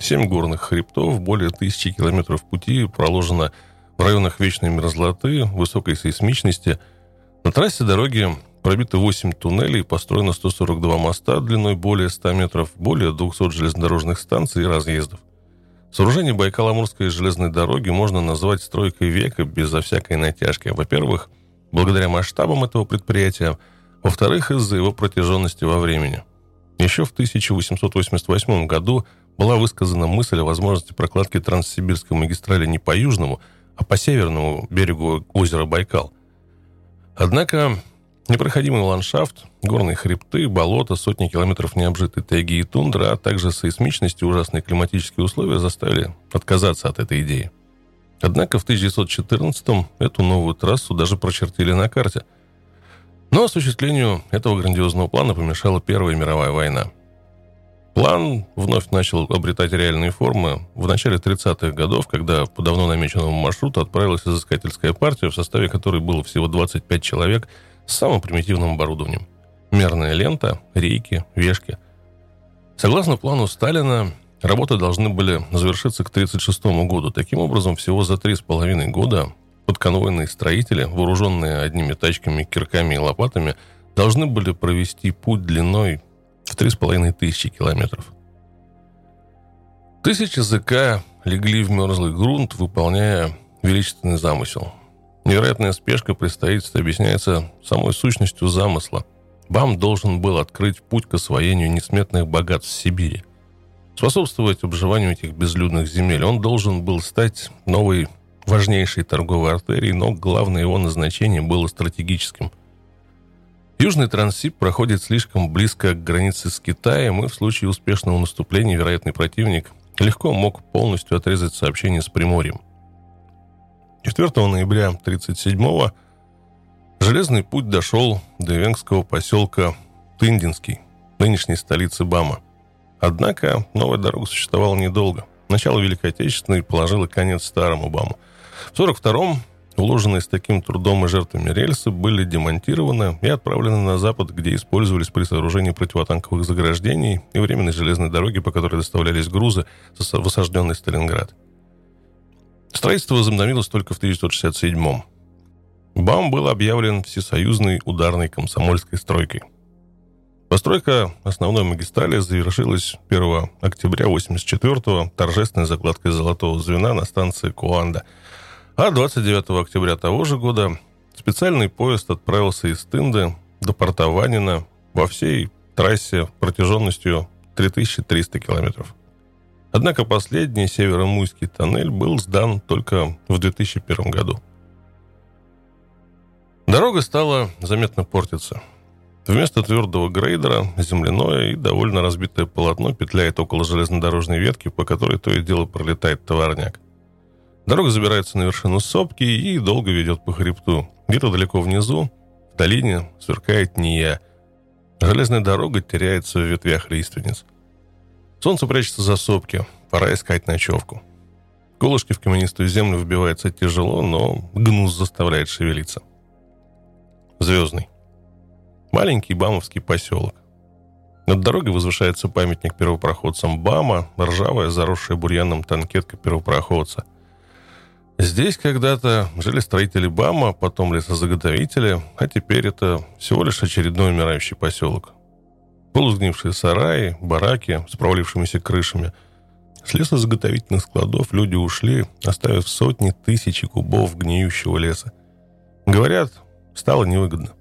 7 горных хребтов, более 1000 километров пути проложено в районах вечной мерзлоты, высокой сейсмичности. На трассе дороги пробито 8 туннелей, построено 142 моста длиной более 100 метров, более 200 железнодорожных станций и разъездов. Сооружение Байкал-Амурской железной дороги можно назвать стройкой века безо всякой натяжки. Во-первых, благодаря масштабам этого предприятия, во-вторых, из-за его протяженности во времени. Еще в 1888 году была высказана мысль о возможности прокладки Транссибирской магистрали не по южному, а по северному берегу озера Байкал. Однако непроходимый ландшафт, горные хребты, болота, сотни километров необжитой тайги и тундры, а также сейсмичность и ужасные климатические условия заставили отказаться от этой идеи. Однако в 1914-м эту новую трассу даже прочертили на карте. Но осуществлению этого грандиозного плана помешала Первая мировая война. План вновь начал обретать реальные формы в начале 30-х годов, когда по давно намеченному маршруту отправилась изыскательская партия, в составе которой было всего 25 человек с самым примитивным оборудованием. Мерная лента, рейки, вешки. Согласно плану Сталина, работы должны были завершиться к 1936 году. Таким образом, всего за 3,5 года подконвойные строители, вооруженные одними тачками, кирками и лопатами, должны были провести путь длиной в 3500 километров. Тысячи ЗК легли в мерзлый грунт, выполняя величественный замысел. Невероятная спешка при строительстве объясняется самой сущностью замысла. БАМ должен был открыть путь к освоению несметных богатств Сибири, способствовать обживанию этих безлюдных земель. Он должен был стать новой важнейшей торговой артерией, но главное его назначение было стратегическим. Южный Транссиб проходит слишком близко к границе с Китаем, и в случае успешного наступления вероятный противник легко мог полностью отрезать сообщение с Приморьем. 4 ноября 1937-го железный путь дошел до венгского поселка Тындинский, нынешней столицы БАМа. Однако новая дорога существовала недолго. Начало Великой Отечественной положило конец старому БАМу. В 1942-м уложенные с таким трудом и жертвами рельсы были демонтированы и отправлены на запад, где использовались при сооружении противотанковых заграждений и временной железной дороги, по которой доставлялись грузы в осажденный Сталинград. Строительство возобновилось только в 1967-м. БАМ был объявлен всесоюзной ударной комсомольской стройкой. Постройка основной магистрали завершилась 1 октября 1984-го торжественной закладкой золотого звена на станции Куанда. А 29 октября того же года специальный поезд отправился из Тынды до порта Ванина во всей трассе протяженностью 3300 километров. Однако последний Северомуйский тоннель был сдан только в 2001 году. Дорога стала заметно портиться. Вместо твердого грейдера земляное и довольно разбитое полотно петляет около железнодорожной ветки, по которой то и дело пролетает товарняк. Дорога забирается на вершину сопки и долго ведет по хребту. Где-то далеко внизу, в долине, сверкает Ния. Железная дорога теряется в ветвях лиственниц. Солнце прячется за сопки, пора искать ночевку. Колышки в каменистую землю вбиваются тяжело, но гнус заставляет шевелиться. Звездный. Маленький бамовский поселок. Над дорогой возвышается памятник первопроходцам БАМа, ржавая, заросшая бурьяном танкетка первопроходца. Здесь когда-то жили строители БАМа, потом лесозаготовители, а теперь это всего лишь очередной умирающий поселок. Полусгнившие сараи, бараки с провалившимися крышами. С лесозаготовительных складов люди ушли, оставив сотни тысяч кубов гниющего леса. Говорят, стало невыгодно.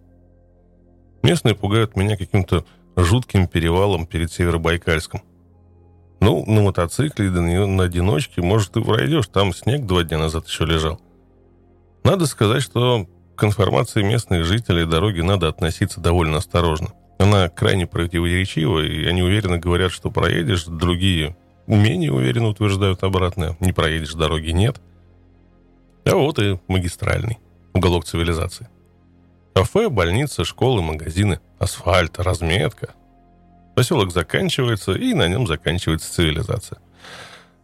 Местные пугают меня каким-то жутким перевалом перед Северобайкальском. Ну, на мотоцикле, да на одиночке, может, и пройдешь. Там снег 2 дня назад еще лежал. Надо сказать, что к информации местных жителей дороги надо относиться довольно осторожно. Она крайне противоречива, и они уверенно говорят, что проедешь. Другие менее уверенно утверждают обратное. Не проедешь, дороги нет. А вот и магистральный уголок цивилизации. Кафе, больницы, школы, магазины, асфальт, разметка. Поселок заканчивается, и на нем заканчивается цивилизация.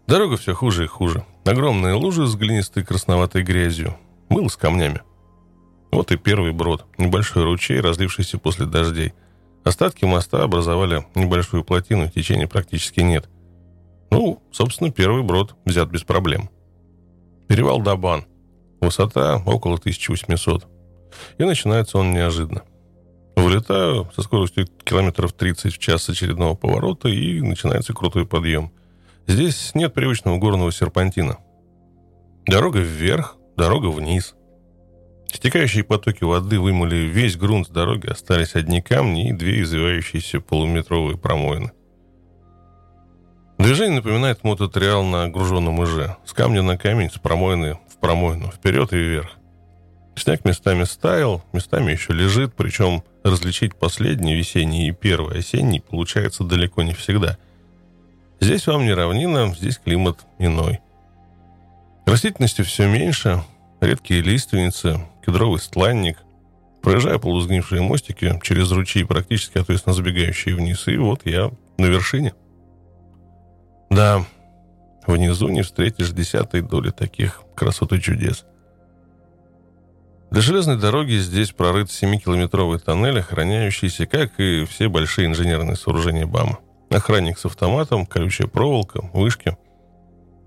Дорога все хуже и хуже. Огромные лужи с глинистой красноватой грязью. Мыло с камнями. Вот и первый брод. Небольшой ручей, разлившийся после дождей. Остатки моста образовали небольшую плотину, течения практически нет. Ну, собственно, первый брод взят без проблем. Перевал Дабан. Высота около 1800. И начинается он неожиданно. Вылетаю со скоростью километров 30 в час с очередного поворота, и начинается крутой подъем. Здесь нет привычного горного серпантина. Дорога вверх, дорога вниз. Стекающие потоки воды вымыли весь грунт с дороги, остались одни камни и две извивающиеся полуметровые промоины. Движение напоминает мототриал на груженном иже. С камня на камень, с промоины в промоину, вперед и вверх. Снег местами стаял, местами еще лежит, причем различить последний весенний и первый осенний получается далеко не всегда. Здесь вам не равнина, здесь климат иной. Растительности все меньше, редкие лиственницы, кедровый стланник. Проезжаю полузгнившие мостики через ручьи, практически отвесно забегающие вниз, и вот я на вершине. Да, внизу не встретишь десятой доли таких красот и чудес. Для железной дороги здесь прорыт 7-километровый тоннель, охраняющийся, как и все большие инженерные сооружения БАМа. Охранник с автоматом, колючая проволока, вышки.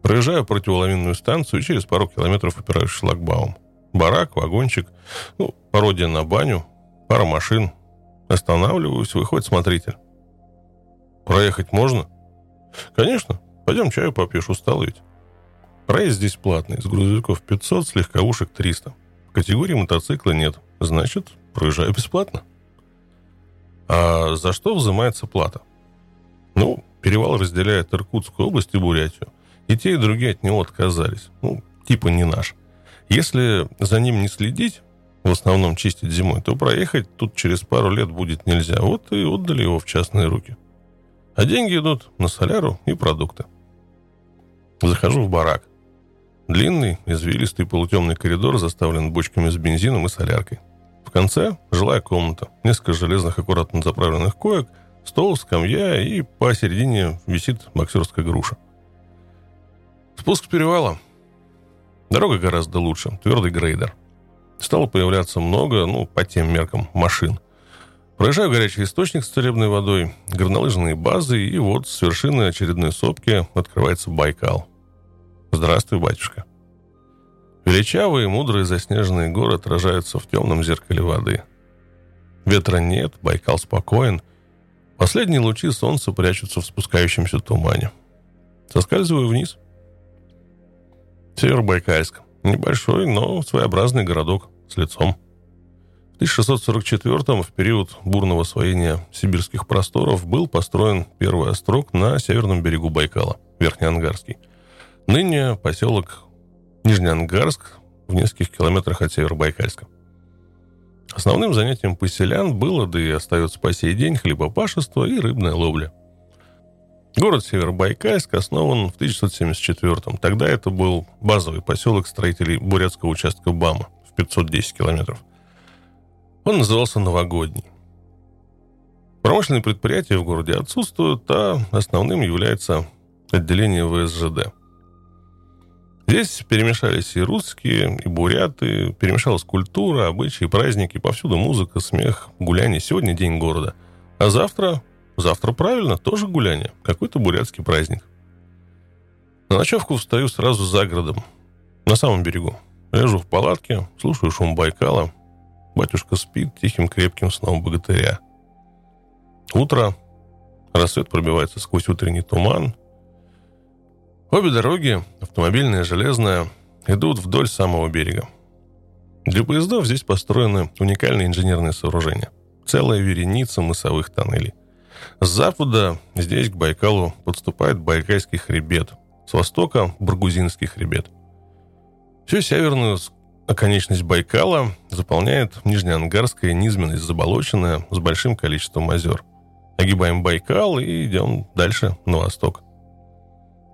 Проезжаю противоломинную станцию и через пару километров упираюсь в шлагбаум. Барак, вагончик, пародия на баню, пара машин. Останавливаюсь, выходит смотритель. Проехать можно? Конечно, пойдем чаю попьешь, устал ведь. Проезд здесь платный, с грузовиков 500, с легковушек 300. Категории мотоцикла нет, значит, проезжаю бесплатно. А за что взимается плата? Перевал разделяет Иркутскую область и Бурятию, и те, и другие от него отказались. Не наш. Если за ним не следить, в основном чистить зимой, то проехать тут через пару лет будет нельзя, вот и отдали его в частные руки. А деньги идут на соляру и продукты. Захожу в барак. Длинный, извилистый, полутемный коридор заставлен бочками с бензином и соляркой. В конце жилая комната, несколько железных аккуратно заправленных коек, стол, скамья, и посередине висит боксерская груша. Спуск перевала. Дорога гораздо лучше, твердый грейдер. Стало появляться много, по тем меркам, машин. Проезжаю горячий источник с целебной водой, горнолыжные базы, и вот с вершины очередной сопки открывается Байкал. Здравствуй, батюшка. Величавый и мудрый заснеженный горы отражаются в темном зеркале воды. Ветра нет, Байкал спокоен. Последние лучи солнца прячутся в спускающемся тумане. Соскальзываю вниз. Северобайкальск. Небольшой, но своеобразный городок с лицом. В 1644-м, в период бурного освоения сибирских просторов, был построен первый острог на северном берегу Байкала, Верхнеангарский. Ныне поселок Нижнеангарск в нескольких километрах от Северобайкальска. Основным занятием поселян было, да и остается по сей день, хлебопашество и рыбная ловля. Город Северобайкальск основан в 1974-м. Тогда это был базовый поселок строителей бурятского участка БАМа в 510 километров. Он назывался Новогодний. Промышленные предприятия в городе отсутствуют, а основным является отделение ВСЖД. Здесь перемешались и русские, и буряты, перемешалась культура, обычаи, праздники, повсюду музыка, смех, гуляние. Сегодня день города. А завтра правильно, тоже гуляние, какой-то бурятский праздник. На ночевку встаю сразу за городом, на самом берегу. Лежу в палатке, слушаю шум Байкала. Батюшка спит тихим крепким сном богатыря. Утро. Рассвет пробивается сквозь утренний туман. Обе дороги, автомобильная и железная, идут вдоль самого берега. Для поездов здесь построены уникальные инженерные сооружения. Целая вереница мысовых тоннелей. С запада здесь к Байкалу подступает Байкальский хребет. С востока – Баргузинский хребет. Всю северную оконечность Байкала заполняет Нижнеангарская низменность, заболоченная, с большим количеством озер. Огибаем Байкал и идем дальше на восток.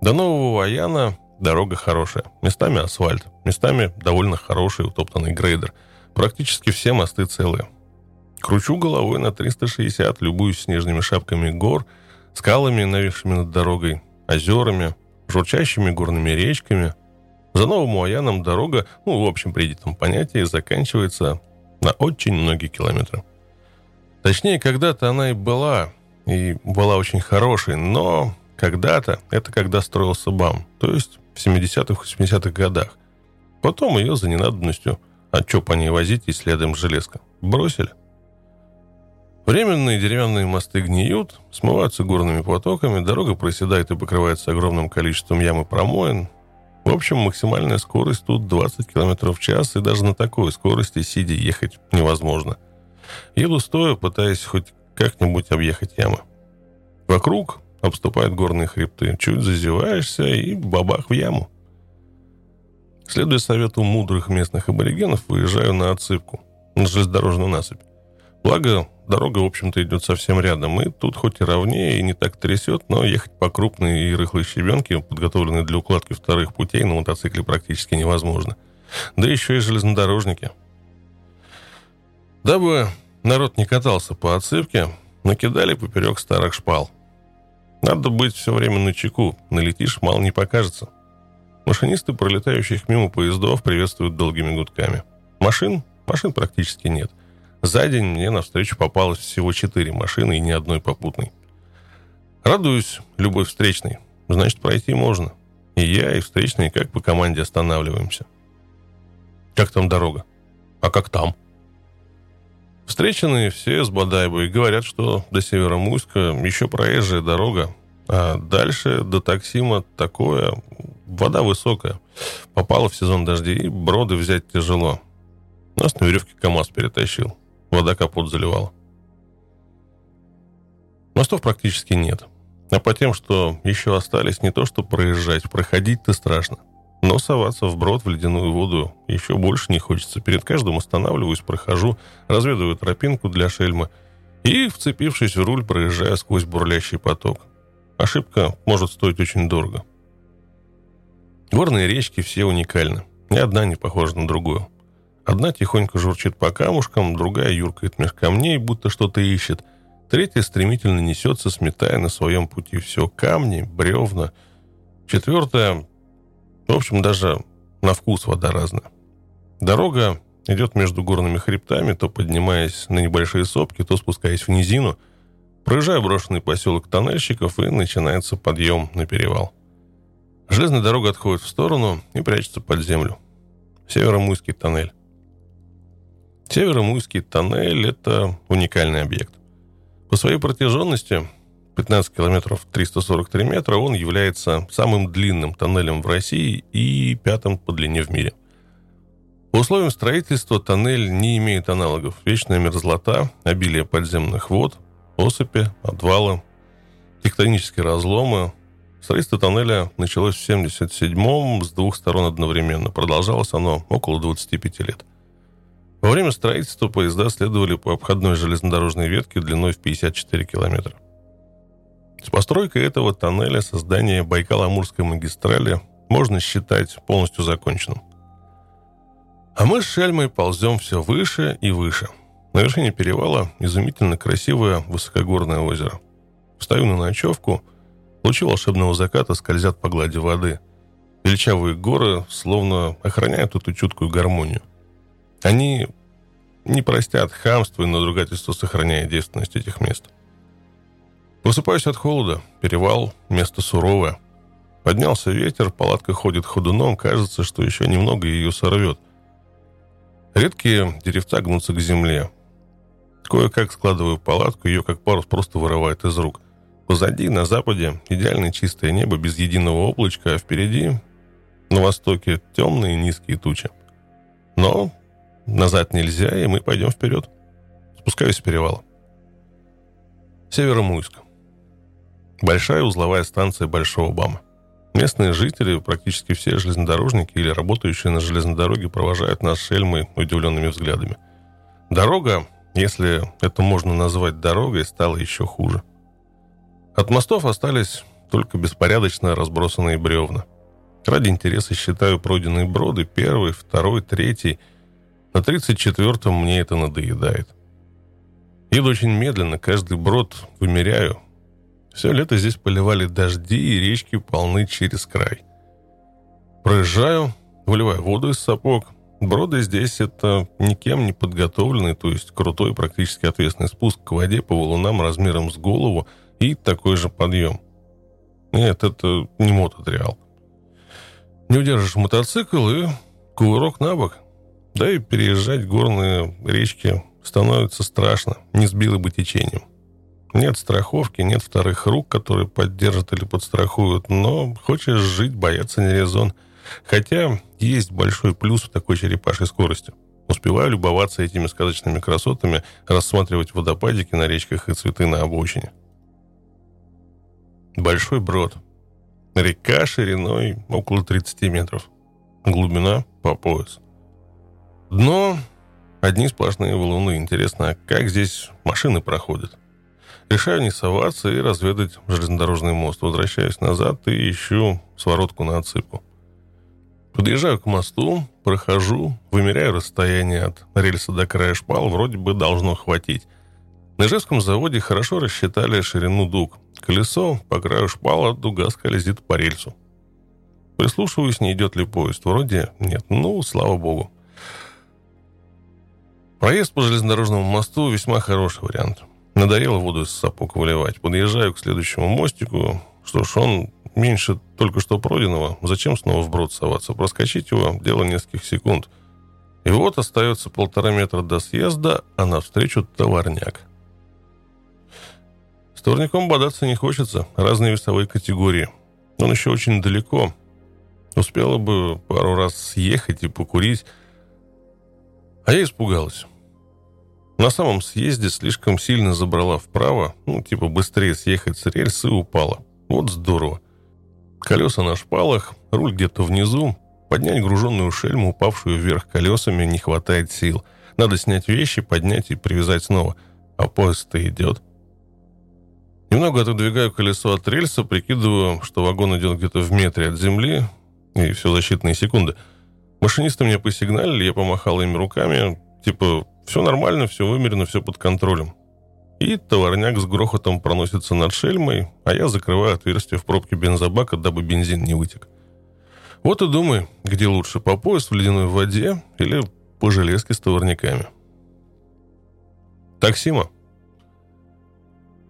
До Нового Аяна дорога хорошая. Местами асфальт, местами довольно хороший утоптанный грейдер. Практически все мосты целые. Кручу головой на 360, любуюсь снежными шапками гор, скалами, нависшими над дорогой, озерами, журчащими горными речками. За Новым Аяном дорога, в общем придитом понятии, заканчивается на очень многие километры. Точнее, когда-то она и была очень хорошей, но Когда-то это когда строился БАМ, то есть в 70-х, 80-х годах. Потом ее за ненадобностью, а что по ней возить, если рядом железка, бросили. Временные деревянные мосты гниют, смываются горными потоками, дорога проседает и покрывается огромным количеством ям и промоин. В общем, максимальная скорость тут 20 км в час, и даже на такой скорости сидя ехать невозможно. Еду стоя, пытаясь хоть как-нибудь объехать ямы. Вокруг обступают горные хребты, чуть зазеваешься и бабах в яму. Следуя совету мудрых местных аборигенов, выезжаю на отсыпку, на железнодорожную насыпь. Благо, дорога, в общем-то, идет совсем рядом, и тут хоть и ровнее, и не так трясет, но ехать по крупной и рыхлой щебенке, подготовленной для укладки вторых путей, на мотоцикле практически невозможно. Да еще и железнодорожники. Дабы народ не катался по отсыпке, накидали поперек старых шпал. Надо быть все время начеку, налетишь, мало не покажется. Машинисты пролетающих мимо поездов приветствуют долгими гудками. Машин практически нет. За день мне навстречу попалось всего 4 машины и ни одной попутной. Радуюсь любой встречной. Значит, пройти можно. И я, и встречные, как по команде, останавливаемся. Как там дорога? А как там? Встреченные все с бодайбой говорят, что до Северомуйска еще проезжая дорога, а дальше до Таксима такое... Вода высокая. Попала в сезон дождей, и броды взять тяжело. Нас на веревке КамАЗ перетащил. Вода капот заливала. Мостов практически нет. А по тем, что еще остались, не то что проезжать, проходить-то страшно. Но соваться вброд в ледяную воду еще больше не хочется. Перед каждым останавливаюсь, прохожу, разведываю тропинку для шельмы и, вцепившись в руль, проезжаю сквозь бурлящий поток. Ошибка может стоить очень дорого. Горные речки все уникальны. Ни одна не похожа на другую. Одна тихонько журчит по камушкам, другая юркает меж камней, будто что-то ищет. Третья стремительно несется, сметая на своем пути все камни, бревна. Четвертая, в общем, даже на вкус вода разная. Дорога идет между горными хребтами, то поднимаясь на небольшие сопки, то спускаясь в низину. Проезжая брошенный поселок тоннельщиков, и начинается подъем на перевал. Железная дорога отходит в сторону и прячется под землю. Северомуйский тоннель. Северомуйский тоннель – это уникальный объект. По своей протяженности, 15 километров 343 метра, он является самым длинным тоннелем в России и 5-м по длине в мире. По условиям строительства тоннель не имеет аналогов. Вечная мерзлота, обилие подземных вод, осыпи, обвалы, тектонические разломы. Строительство тоннеля началось в 1977-м с двух сторон одновременно. Продолжалось оно около 25 лет. Во время строительства поезда следовали по обходной железнодорожной ветке длиной в 54 километра. С постройкой этого тоннеля создание Байкало-Амурской магистрали можно считать полностью законченным. А мы с шельмой ползем все выше и выше. На вершине перевала изумительно красивое высокогорное озеро. Встаю на ночевку. Лучи волшебного заката скользят по глади воды. Величавые горы словно охраняют эту чуткую гармонию. Они не простят хамство и надругательство, сохраняя девственность этих мест. Высыпаюсь от холода. Перевал – место суровое. Поднялся ветер, палатка ходит ходуном, кажется, что еще немного ее сорвет. Редкие деревца гнутся к земле. Кое-как складываю палатку, ее как парус просто вырывает из рук. Позади, на западе, идеально чистое небо без единого облачка, а впереди, на востоке, темные низкие тучи. Но назад нельзя, и мы пойдем вперед. Спускаюсь с перевала. Северомуйск. Большая узловая станция Большого БАМа. Местные жители, практически все железнодорожники или работающие на железной дороге, провожают нас с шельмой удивленными взглядами. Дорога, если это можно назвать дорогой, стала еще хуже. От мостов остались только беспорядочно разбросанные бревна. Ради интереса считаю пройденные броды 1, 2, 3. На 34-м мне это надоедает. Еду очень медленно, каждый брод вымеряю. Все лето здесь поливали дожди, и речки полны через край. Проезжаю, выливаю воду из сапог. Броды здесь — это никем не подготовленный, то есть крутой, практически отвесный спуск к воде по валунам размером с голову, и такой же подъем. Нет, это не мототриал. Не удержишь мотоцикл и кувырок на бок. Да и переезжать горные речки становится страшно, не сбило бы течением. Нет страховки, нет вторых рук, которые поддержат или подстрахуют, но хочешь жить, бояться не резон. Хотя есть большой плюс в такой черепашьей скорости. Успеваю любоваться этими сказочными красотами, рассматривать водопадики на речках и цветы на обочине. Большой Брод. Река шириной около 30 метров. Глубина по пояс. Дно – одни сплошные валуны. Интересно, а как здесь машины проходят? Решаю не соваться и разведать железнодорожный мост. Возвращаюсь назад и ищу своротку на отсыпку. Подъезжаю к мосту, прохожу, вымеряю расстояние от рельса до края шпал, вроде бы должно хватить. На Ижевском заводе хорошо рассчитали ширину дуг. Колесо по краю шпала, дуга скользит по рельсу. Прислушиваюсь, не идет ли поезд. Вроде нет, ну, слава богу. Проезд по железнодорожному мосту весьма хороший вариант. Надоело воду из сапог выливать. Подъезжаю к следующему мостику. Что ж, он меньше только что пройденного. Зачем снова вброд соваться? Проскочить его – дело нескольких секунд. И вот остается 1,5 метра до съезда, а навстречу товарняк. С товарняком бодаться не хочется. Разные весовые категории. Он еще очень далеко. Успела бы пару раз съехать и покурить. А я испугалась. На самом съезде слишком сильно забрала вправо, быстрее съехать с рельс и упала. Вот здорово. Колеса на шпалах, руль где-то внизу. Поднять груженную шельму, упавшую вверх колесами, не хватает сил. Надо снять вещи, поднять и привязать снова. А поезд-то идет. Немного отодвигаю колесо от рельса, прикидываю, что вагон идет где-то в метре от земли, и все за считанные секунды. Машинисты мне посигналили, я помахал им руками, все нормально, все вымерено, все под контролем. И товарняк с грохотом проносится над шельмой, а я закрываю отверстие в пробке бензобака, дабы бензин не вытек. Вот и думай, где лучше, по пояс в ледяной воде или по железке с товарняками. Таксима.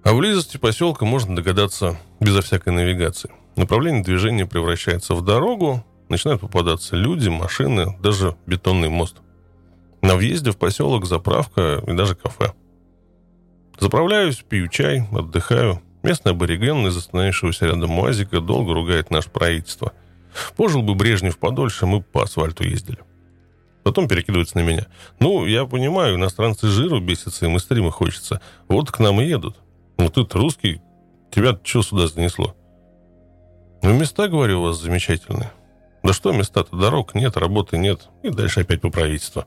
О близости поселка можно догадаться безо всякой навигации. Направление движения превращается в дорогу, начинают попадаться люди, машины, даже бетонный мост. На въезде в поселок заправка и даже кафе. Заправляюсь, пью чай, отдыхаю. Местный абориген из остановившегося рядом УАЗика долго ругает наше правительство. Пожил бы Брежнев подольше, мы по асфальту ездили. Потом перекидывается на меня. Я понимаю, иностранцы жиру бесятся, им из стрима хочется. Вот к нам и едут. Но ты-то русский, тебя-то что сюда занесло? Места, говорю, у вас замечательные. Да что места-то, дорог нет, работы нет. И дальше опять по правительству.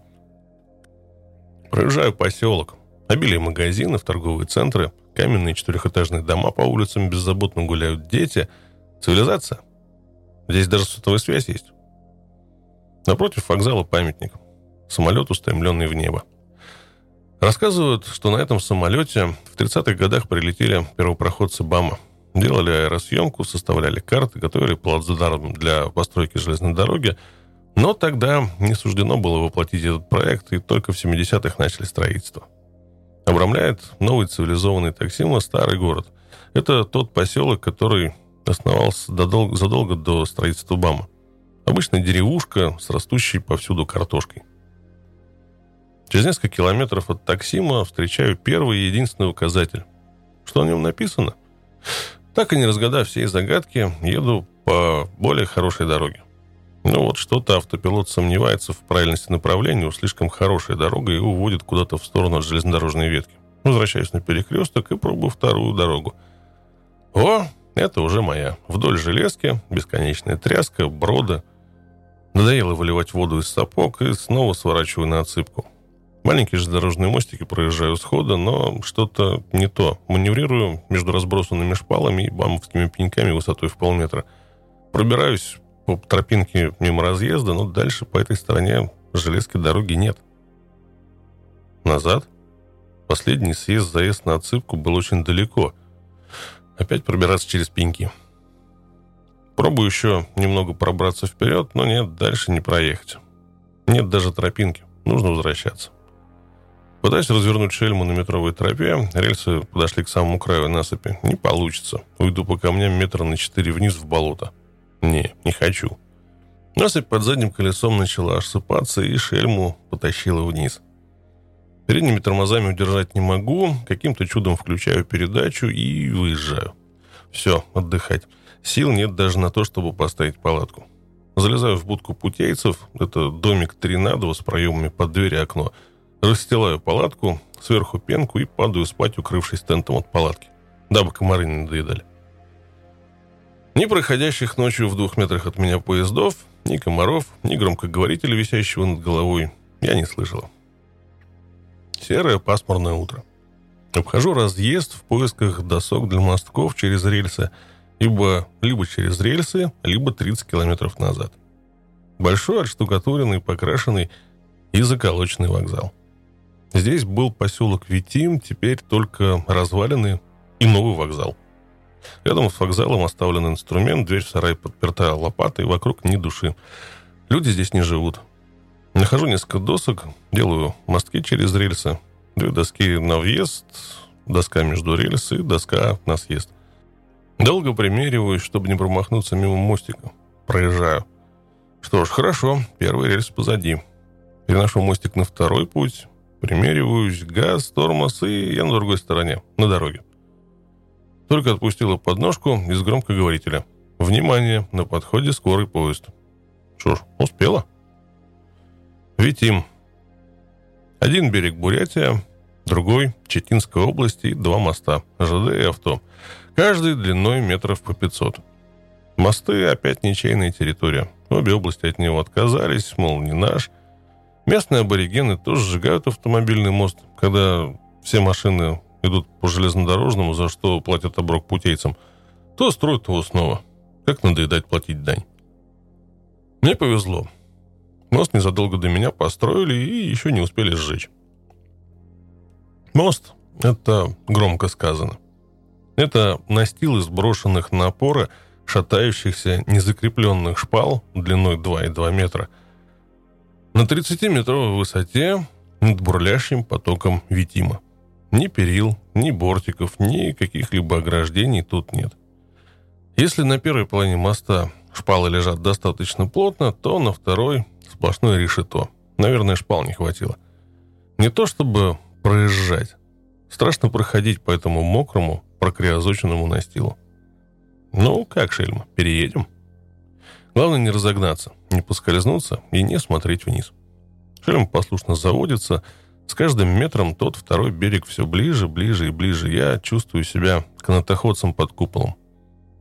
Проезжаю поселок. Обилие магазинов, торговые центры, каменные четырехэтажные дома, по улицам беззаботно гуляют дети. Цивилизация. Здесь даже сотовая связь есть. Напротив вокзала памятник. Самолет, устремленный в небо. Рассказывают, что на этом самолете в 30-х годах прилетели первопроходцы БАМа. Делали аэросъемку, составляли карты, готовили плацдарм для постройки железной дороги. Но тогда не суждено было воплотить этот проект, и только в 70-х начали строительство. Обрамляет новый цивилизованный Таксима старый город. Это тот поселок, который основался задолго до строительства БАМа. Обычная деревушка с растущей повсюду картошкой. Через несколько километров от Таксима встречаю первый и единственный указатель. Что на нем написано? Так и не разгадав всей загадки, еду по более хорошей дороге. Что-то автопилот сомневается в правильности направления, слишком хорошая дорога и уводит куда-то в сторону от железнодорожной ветки. Возвращаюсь на перекресток и пробую вторую дорогу. Это уже моя. Вдоль железки, бесконечная тряска, брода. Надоело выливать воду из сапог и снова сворачиваю на отсыпку. Маленькие железнодорожные мостики проезжаю схода, но что-то не то. Маневрирую между разбросанными шпалами и бамовскими пеньками высотой в 0,5 метра. Пробираюсь по тропинке мимо разъезда, но дальше по этой стороне железки дороги нет. Назад. Последний заезд на отсыпку был очень далеко. Опять пробираться через пеньки. Пробую еще немного пробраться вперед, но нет, дальше не проехать. Нет даже тропинки. Нужно возвращаться. Пытаясь развернуть шельму на метровой тропе, рельсы подошли к самому краю насыпи. Не получится. Уйду по камням метра на 4 вниз в болото. Не хочу. Насыпь под задним колесом начала осыпаться, и шельму потащила вниз. Передними тормозами удержать не могу. Каким-то чудом включаю передачу и выезжаю. Все, отдыхать. Сил нет даже на то, чтобы поставить палатку. Залезаю в будку путейцев. Это домик 3 на 2 с проемами под дверь и окно. Расстилаю палатку, сверху пенку и падаю спать, укрывшись тентом от палатки, дабы комары не надоедали. Ни проходящих ночью в 2 метрах от меня поездов, ни комаров, ни громкоговорителя, висящего над головой, я не слышала. Серое пасмурное утро. Обхожу разъезд в поисках досок для мостков через рельсы, либо через рельсы, либо 30 километров назад. Большой, отштукатуренный, покрашенный и заколоченный вокзал. Здесь был поселок Витим, теперь только развалины и новый вокзал. Рядом с вокзалом оставлен инструмент, дверь в сарай подперта лопатой, вокруг ни души. Люди здесь не живут. Нахожу несколько досок, делаю мостки через рельсы. 2 доски на въезд, доска между рельс и доска на съезд. Долго примериваюсь, чтобы не промахнуться мимо мостика. Проезжаю. Что ж, хорошо, первый рельс позади. Переношу мостик на второй путь, примериваюсь, газ, тормоз, и я на другой стороне, на дороге. Только отпустила подножку из громкоговорителя. Внимание, на подходе скорый поезд. Что ж, успела. Витим. 1 берег Бурятия, другой Читинской области, 2 моста, ЖД и авто. Каждый длиной метров по 500. Мосты опять ничейная территория. Обе области от него отказались, мол, не наш. Местные аборигены тоже сжигают автомобильный мост, когда все машины идут по железнодорожному, за что платят оброк путейцам. То строят его снова. Как надоедать платить дань. Мне повезло. Мост незадолго до меня построили и еще не успели сжечь. Мост — это громко сказано. Это настил из брошенных на опоры, шатающихся, незакрепленных шпал длиной 2,2 метра, на 30-метровой высоте над бурлящим потоком Витима. Ни перил, ни бортиков, ни каких-либо ограждений тут нет. Если на первой половине моста шпалы лежат достаточно плотно, то на второй сплошное решето. Наверное, шпал не хватило. Не то чтобы проезжать. Страшно проходить по этому мокрому, прокриозоченному настилу. Ну, как, шельма, переедем. Главное не разогнаться, не поскользнуться и не смотреть вниз. Шельм послушно заводится. С каждым метром тот второй берег все ближе, ближе и ближе. Я чувствую себя канатоходцем под куполом.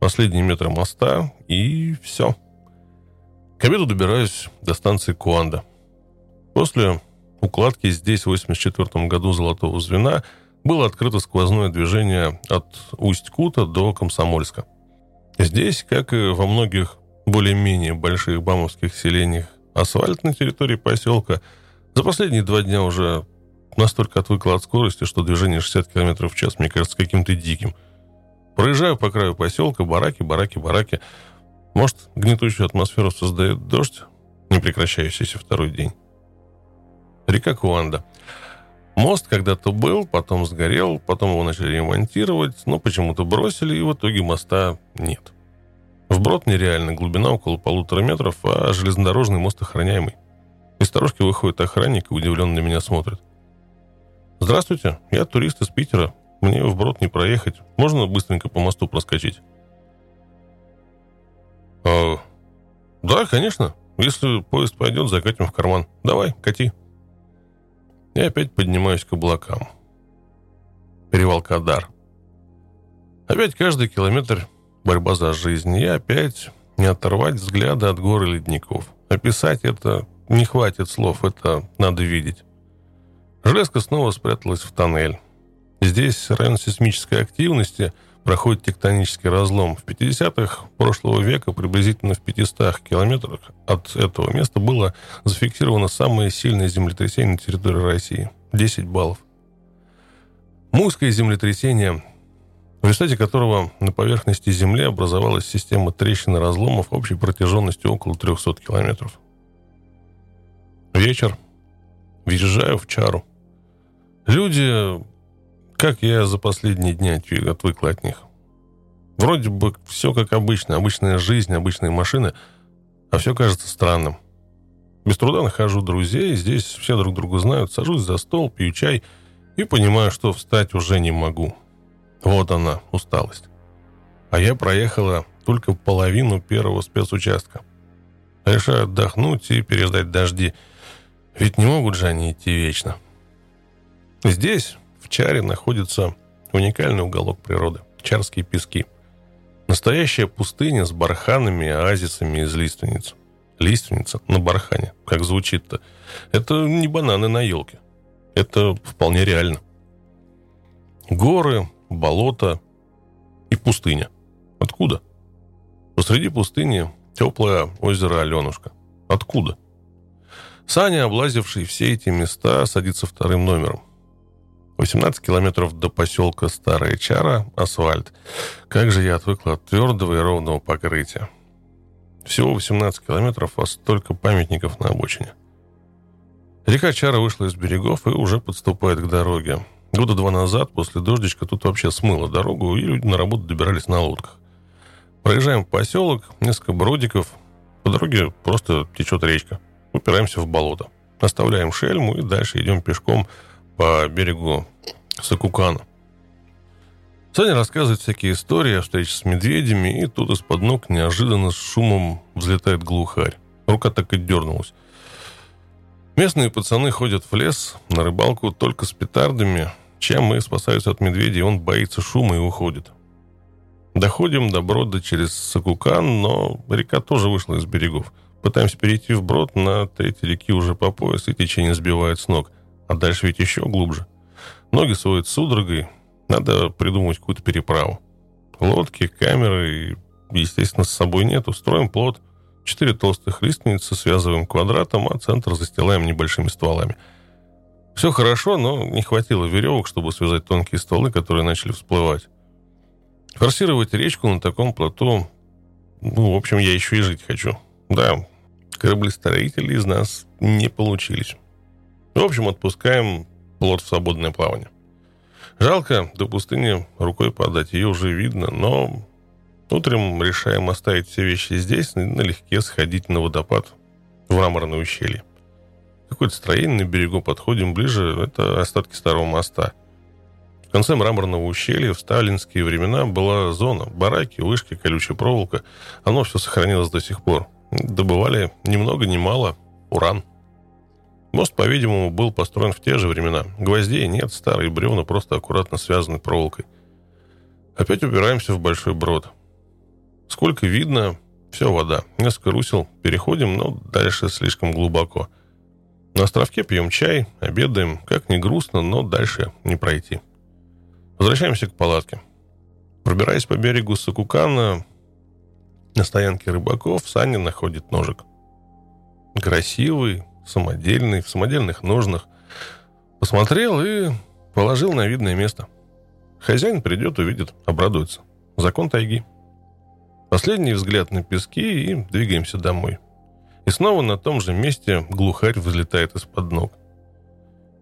Последние метры моста и все. К обеду добираюсь до станции Куанда. После укладки здесь в 1984 году Золотого звена было открыто сквозное движение от Усть-Кута до Комсомольска. Здесь, как и во многих более-менее больших бамовских селениях, асфальт на территории поселка за последние 2 дня уже настолько отвыкла от скорости, что движение 60 км в час мне кажется каким-то диким. Проезжаю по краю поселка, бараки. Может, гнетущую атмосферу создает дождь, не прекращающийся второй день. Река Куанда. Мост когда-то был, потом сгорел, потом его начали ремонтировать, но почему-то бросили, и в итоге моста нет. Вброд нереально, глубина около 1,5 метра, а железнодорожный мост охраняемый. Из сторожки выходит охранник и удивленно на меня смотрит. «Здравствуйте, я турист из Питера. Мне вброд не проехать. Можно быстренько по мосту проскочить?» «Да, конечно. Если поезд пойдет, закатим в карман. Давай, кати». Я опять поднимаюсь к облакам. Перевал Кадар. Опять каждый километр... борьба за жизнь, и опять не оторвать взгляда от гор и ледников. Описать это не хватит слов, это надо видеть. Железка снова спряталась в тоннель. Здесь район сейсмической активности, проходит тектонический разлом. В 50-х прошлого века приблизительно в 500 километрах от этого места было зафиксировано самое сильное землетрясение на территории России. 10 баллов. Муйское землетрясение, в результате которого на поверхности Земли образовалась система трещин и разломов общей протяженностью около 300 километров. Вечер. Въезжаю в Чару. Люди, как я за последние дни отвык от них. Вроде бы все как обычно, обычная жизнь, обычные машины, а все кажется странным. Без труда нахожу друзей, здесь все друг друга знают, сажусь за стол, пью чай и понимаю, что встать уже не могу. Вот она, усталость. А я проехала только половину первого спецучастка. Решаю отдохнуть и переждать дожди, ведь не могут же они идти вечно. Здесь, в Чаре, находится уникальный уголок природы – Чарские пески. Настоящая пустыня с барханами и оазисами из лиственниц. Лиственница на бархане, как звучит-то. Это не бананы на елке. Это вполне реально. Горы, болото и пустыня. Откуда? Посреди пустыни теплое озеро Аленушка. Откуда? Саня, облазивший все эти места, садится вторым номером. 18 километров до поселка Старая Чара, асфальт. Как же я отвыкла от твердого и ровного покрытия. Всего 18 километров, а столько памятников на обочине. Река Чара вышла из берегов и уже подступает к дороге. Года два назад, после дождичка, тут вообще смыло дорогу, и люди на работу добирались на лодках. Проезжаем поселок, несколько бродиков. По дороге просто течет речка. Упираемся в болото. Оставляем шельму и дальше идем пешком по берегу Сакукана. Саня рассказывает всякие истории о встрече с медведями, и тут из-под ног неожиданно с шумом взлетает глухарь. Рука так и дернулась. Местные пацаны ходят в лес на рыбалку только с петардами, чем и спасаются от медведей. Он боится шума и уходит. Доходим до брода через Сакукан, но река тоже вышла из берегов. Пытаемся перейти в брод, на третьей реке уже по пояс, и течение сбивает с ног. А дальше ведь еще глубже. Ноги сводят судорогой. Надо придумать какую-то переправу. Лодки, камеры, естественно, с собой нет. Устроим плот. 4 толстых лиственницы связываем квадратом, а центр застилаем небольшими стволами. Все хорошо, но не хватило веревок, чтобы связать тонкие стволы, которые начали всплывать. Форсировать речку на таком плоту... в общем, я еще и жить хочу. Да, кораблестроители из нас не получились. В общем, отпускаем плот в свободное плавание. Жалко, до пустыни рукой подать, ее уже видно, но утром решаем оставить все вещи здесь, налегке сходить на водопад в мраморное ущелье. Какое-то строение на берегу, подходим ближе, это остатки старого моста. В конце мраморного ущелья в сталинские времена была зона, бараки, вышки, колючая проволока, оно все сохранилось до сих пор. Добывали ни много ни мало уран. Мост, по-видимому, был построен в те же времена. Гвоздей нет, старые бревна просто аккуратно связаны проволокой. Опять упираемся в большой брод. Сколько видно, все вода. Несколько русел переходим, но дальше слишком глубоко. На островке пьем чай, обедаем. Как ни грустно, но дальше не пройти. Возвращаемся к палатке. Пробираясь по берегу Сакукана, на стоянке рыбаков, Саня находит ножик. Красивый, самодельный, в самодельных ножнах. Посмотрел и положил на видное место. Хозяин придет, увидит, обрадуется. Закон тайги. Последний взгляд на пески и двигаемся домой. И снова на том же месте глухарь взлетает из-под ног.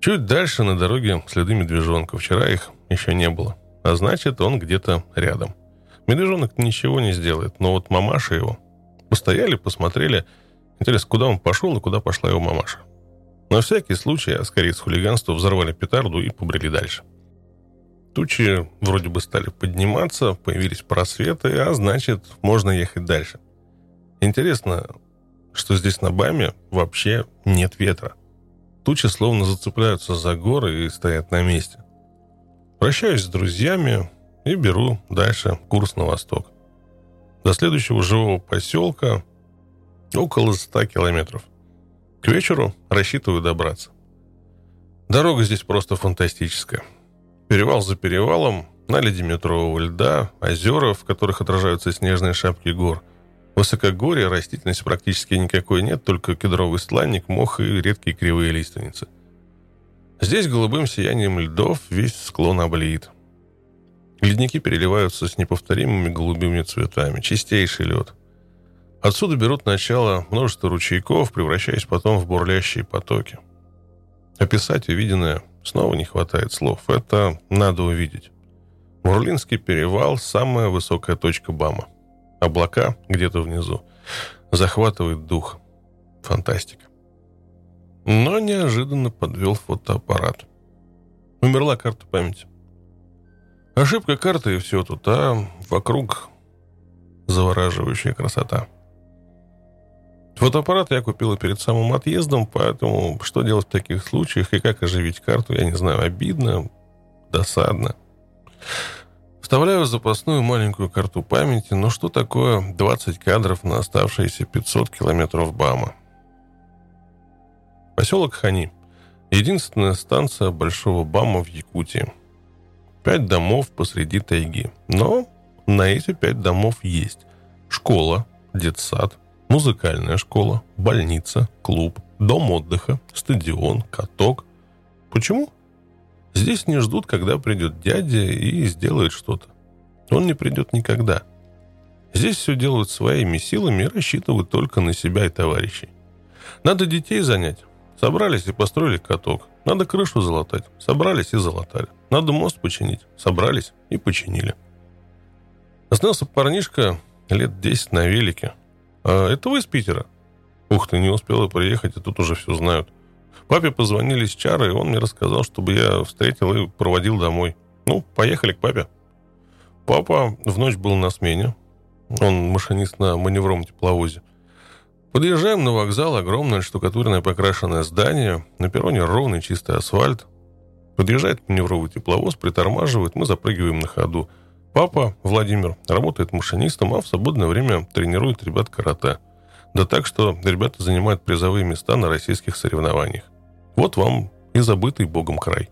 Чуть дальше на дороге следы медвежонка. Вчера их еще не было. А значит, он где-то рядом. Медвежонок ничего не сделает, но вот мамаша его. Постояли, посмотрели. Интересно, куда он пошел и куда пошла его мамаша. На всякий случай, а скорее с хулиганства, взорвали петарду и побрели дальше. Тучи вроде бы стали подниматься, появились просветы, а значит, можно ехать дальше. Интересно, что здесь на Баме вообще нет ветра. Тучи словно зацепляются за горы и стоят на месте. Прощаюсь с друзьями и беру дальше курс на восток. До следующего живого поселка... около 100 километров. К вечеру рассчитываю добраться. Дорога здесь просто фантастическая. Перевал за перевалом, наледи метрового льда, озера, в которых отражаются снежные шапки гор. В высокогорье растительности практически никакой нет, только кедровый стланник, мох и редкие кривые лиственницы. Здесь голубым сиянием льдов весь склон облит. Ледники переливаются с неповторимыми голубыми цветами. Чистейший лед. Отсюда берут начало множество ручейков, превращаясь потом в бурлящие потоки. Описать увиденное Снова не хватает слов. Это надо увидеть. Мурлинский перевал – самая высокая точка БАМа. Облака где-то внизу. Захватывает дух. Фантастика. Но неожиданно подвел фотоаппарат. Умерла карта памяти. Ошибка карты и все тут, а вокруг завораживающая красота. Фотоаппарат я купила перед самым отъездом, поэтому что делать в таких случаях и как оживить карту, я не знаю, обидно, досадно. Вставляю запасную маленькую карту памяти, но что такое 20 кадров на оставшиеся 500 километров БАМа? Поселок Хани. Единственная станция большого БАМа в Якутии. 5 домов посреди тайги. Но на эти 5 домов есть школа, детсад, музыкальная школа, больница, клуб, дом отдыха, стадион, каток. Почему? Здесь не ждут, когда придет дядя и сделает что-то. Он не придет никогда. Здесь все делают своими силами и рассчитывают только на себя и товарищей. Надо детей занять. Собрались и построили каток. Надо крышу залатать. Собрались и залатали. Надо мост починить. Собрались и починили. Остался парнишка лет 10 на велике. А это вы из Питера? Ух ты, не успела приехать, а тут уже все знают. Папе позвонили с Чары, и он мне рассказал, чтобы я встретил и проводил домой. Ну, поехали к папе. Папа в ночь был на смене. Он машинист на маневровом тепловозе. Подъезжаем на вокзал, огромное штукатурное покрашенное здание. На перроне ровный чистый асфальт. Подъезжает маневровый тепловоз, притормаживает, мы запрыгиваем на ходу. Папа, Владимир, работает машинистом, а в свободное время тренирует ребят карате. Да так, что ребята занимают призовые места на российских соревнованиях. Вот вам и забытый богом край.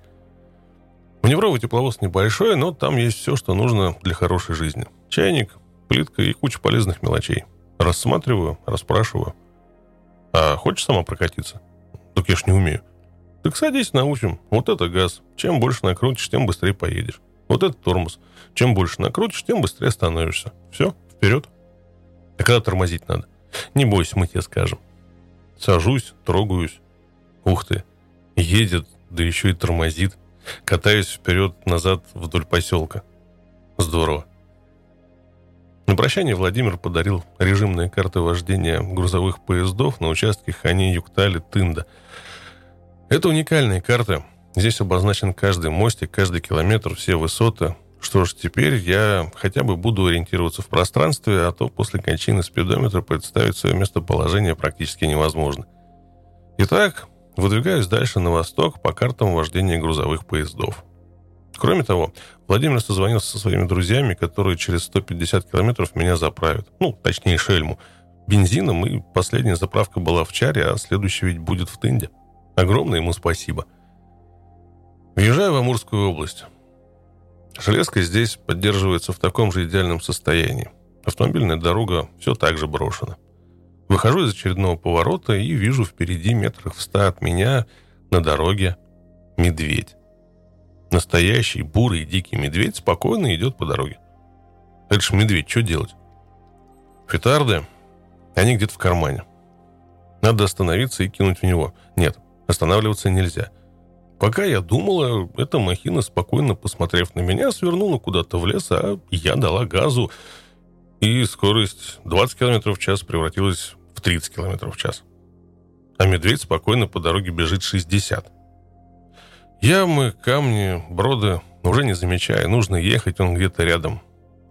Маневровый тепловоз небольшой, но там есть все, что нужно для хорошей жизни. Чайник, плитка и куча полезных мелочей. Рассматриваю, расспрашиваю. А хочешь сама прокатиться? Так я ж не умею. Так садись, научим. Вот это газ. Чем больше накрутишь, тем быстрее поедешь. Вот это тормоз. Чем больше накрутишь, тем быстрее становишься. Все, вперед. А когда тормозить надо? Не бойся, мы тебе скажем. Сажусь, трогаюсь. Ух ты, едет, да еще и тормозит. Катаюсь вперед-назад вдоль поселка. Здорово. На прощание Владимир подарил режимные карты вождения грузовых поездов на участке Хани-Юктали-Тында. Это уникальные карты. Здесь обозначен каждый мостик, каждый километр, все высоты. Что ж, теперь я хотя бы буду ориентироваться в пространстве, а то после кончины спидометра представить свое местоположение практически невозможно. Итак, выдвигаюсь дальше на восток по картам вождения грузовых поездов. Кроме того, Владимир созвонился со своими друзьями, которые через 150 километров меня заправят. Ну, точнее, шельму. Бензином, и последняя заправка была в Чаре, а следующая ведь будет в Тынде. Огромное ему спасибо. Въезжаю в Амурскую область. Железка здесь поддерживается в таком же идеальном состоянии. Автомобильная дорога все так же брошена. Выхожу из очередного поворота и вижу впереди метрах в 100 от меня на дороге медведь. Настоящий бурый дикий медведь спокойно идет по дороге. Это ж медведь, что делать? Фетарды, они где-то в кармане. Надо остановиться и кинуть в него. Нет, останавливаться нельзя. Пока я думала, эта махина, спокойно посмотрев на меня, свернула куда-то в лес, а я дала газу, и скорость 20 км в час превратилась в 30 км в час. А медведь спокойно по дороге бежит 60. Ямы, камни, броды, уже не замечая, нужно ехать, он где-то рядом.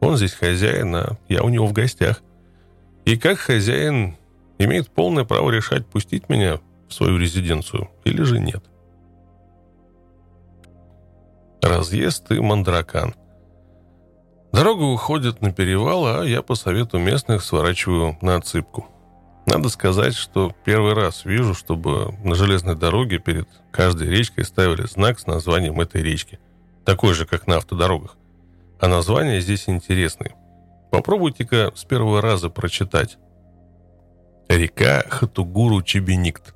Он здесь хозяин, а я у него в гостях. И как хозяин имеет полное право решать, пустить меня в свою резиденцию или же нет. Разъезд и Мандракан. Дорога уходит на перевал, а я по совету местных сворачиваю на отсыпку. Надо сказать, что первый раз вижу, чтобы на железной дороге перед каждой речкой ставили знак с названием этой речки. Такой же, как на автодорогах. А названия здесь интересные. Попробуйте-ка с первого раза прочитать. Река Хатугуру-Чебеникт.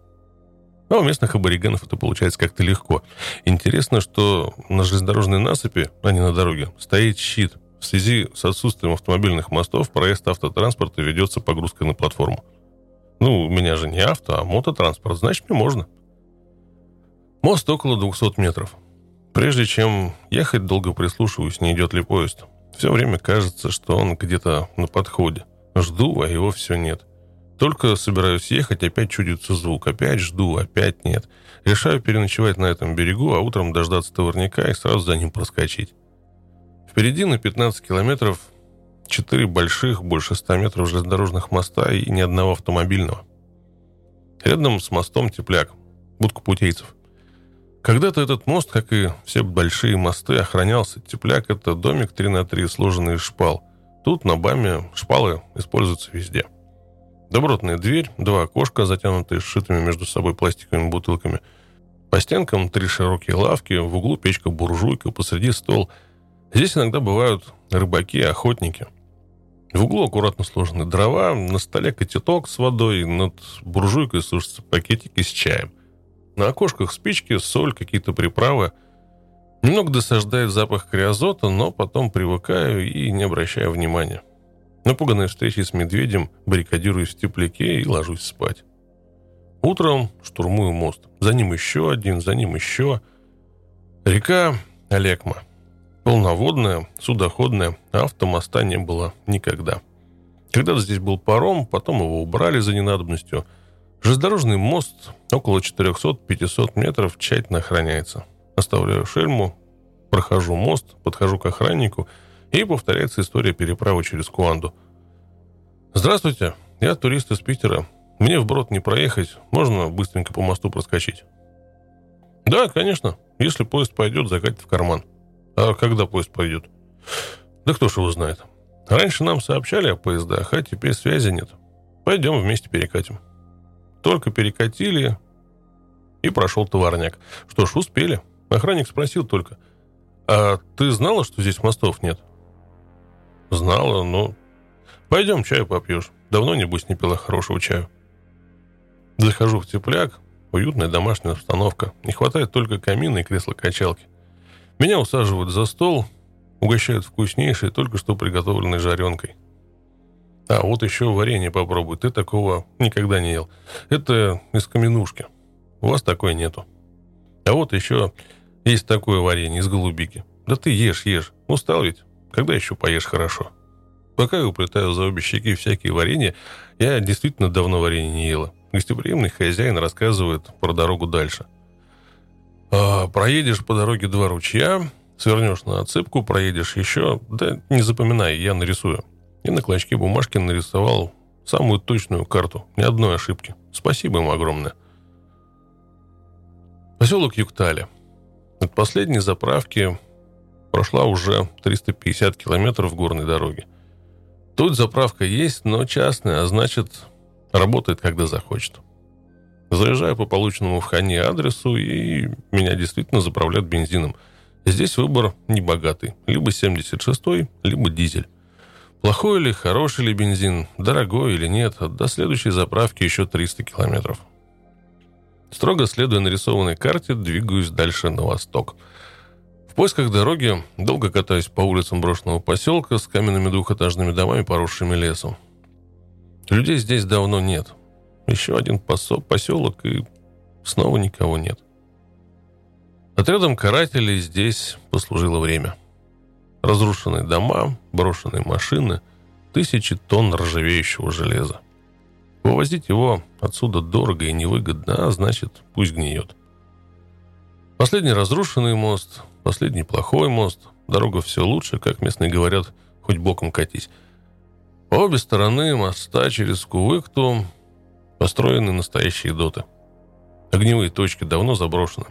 А у местных аборигенов это получается как-то легко. Интересно, что на железнодорожной насыпи, а не на дороге, стоит щит. В связи с отсутствием автомобильных мостов проезд автотранспорта ведется погрузкой на платформу. Ну, у меня же не авто, а мототранспорт, значит, мне можно. Мост около 200 метров. Прежде чем ехать, долго прислушиваюсь, не идет ли поезд. Все время кажется, что он где-то на подходе. Жду, а его все нет. Только собираюсь ехать, опять чудится звук. Опять жду, опять нет. Решаю переночевать на этом берегу, а утром дождаться товарняка и сразу за ним проскочить. Впереди на 15 километров 4 больших, больше 100 метров железнодорожных моста и ни одного автомобильного. Рядом с мостом тепляк, будка путейцев. Когда-то этот мост, как и все большие мосты, охранялся. Тепляк – это домик 3х3, сложенный из шпал. Тут на БАМе шпалы используются везде. Добротная дверь, 2 окошка, затянутые сшитыми между собой пластиковыми бутылками. По стенкам 3 широкие лавки, в углу печка-буржуйка, посреди стол. Здесь иногда бывают рыбаки, охотники. В углу аккуратно сложены дрова, на столе котелок с водой, над буржуйкой сушатся пакетики с чаем. На окошках спички, соль, какие-то приправы. Немного досаждает запах криозота, но потом привыкаю и не обращаю внимания. Напуганной встречей с медведем баррикадируюсь в тепляке и ложусь спать. Утром штурмую мост. За ним еще один, за ним еще. Река Алекма. Полноводная, судоходная, а автомоста не было никогда. Когда-то здесь был паром, потом его убрали за ненадобностью. Железнодорожный мост около 400-500 метров тщательно охраняется. Оставляю шельму, прохожу мост, подхожу к охраннику, и повторяется история переправы через Куанду. «Здравствуйте, я турист из Питера. Мне вброд не проехать, можно быстренько по мосту проскочить?» «Да, конечно, если поезд пойдет, закатит в карман». «А когда поезд пойдет?» «Да кто ж его знает. Раньше нам сообщали о поездах, а теперь связи нет. Пойдем вместе перекатим». Только перекатили, и прошел товарняк. Что ж, успели. Охранник спросил только: «А ты знала, что здесь мостов нет?» «Знала, но...» «Пойдем чаю попьешь. Давно, небось, не пила хорошего чаю». Захожу в тепляк. Уютная домашняя обстановка. Не хватает только камина и кресла-качалки. Меня усаживают за стол, угощают вкуснейшей, только что приготовленной жаренкой. А вот еще варенье попробуй, ты такого никогда не ел. Это из каменушки. У вас такой нету. А вот еще есть такое варенье из голубики. Да ты ешь. Устал ведь? Когда еще поешь хорошо? Пока я уплетаю за обе щеки всякие варенья, я действительно давно варенье не ела. Гостеприимный хозяин рассказывает про дорогу дальше. Проедешь по дороге 2 ручья, свернешь на отсыпку, проедешь еще, да не запоминай, я нарисую. И на клочке бумажки нарисовал самую точную карту. Ни одной ошибки. Спасибо им огромное. Поселок Юктали. От последней заправки прошла уже 350 километров горной дороги. Тут заправка есть, но частная, а значит, работает, когда захочет. Заезжаю по полученному в Хане адресу, и меня действительно заправляют бензином. Здесь выбор небогатый. Либо 76-й, либо дизель. Плохой ли, хороший ли бензин, дорогой или нет, до следующей заправки еще 300 километров. Строго следуя нарисованной карте, двигаюсь дальше на восток. В поисках дороги долго катаюсь по улицам брошенного поселка с каменными двухэтажными домами, поросшими лесом. Людей здесь давно нет. Еще один поселок, и снова никого нет. Отрядом карателей здесь послужило время. Разрушенные дома, брошенные машины, тысячи тонн ржавеющего железа. Вывозить его отсюда дорого и невыгодно, а значит, пусть гниет. Последний разрушенный мост, последний плохой мост. Дорога все лучше, как местные говорят, хоть боком катись. По обе стороны моста через Кувыкту построены настоящие доты. Огневые точки давно заброшены.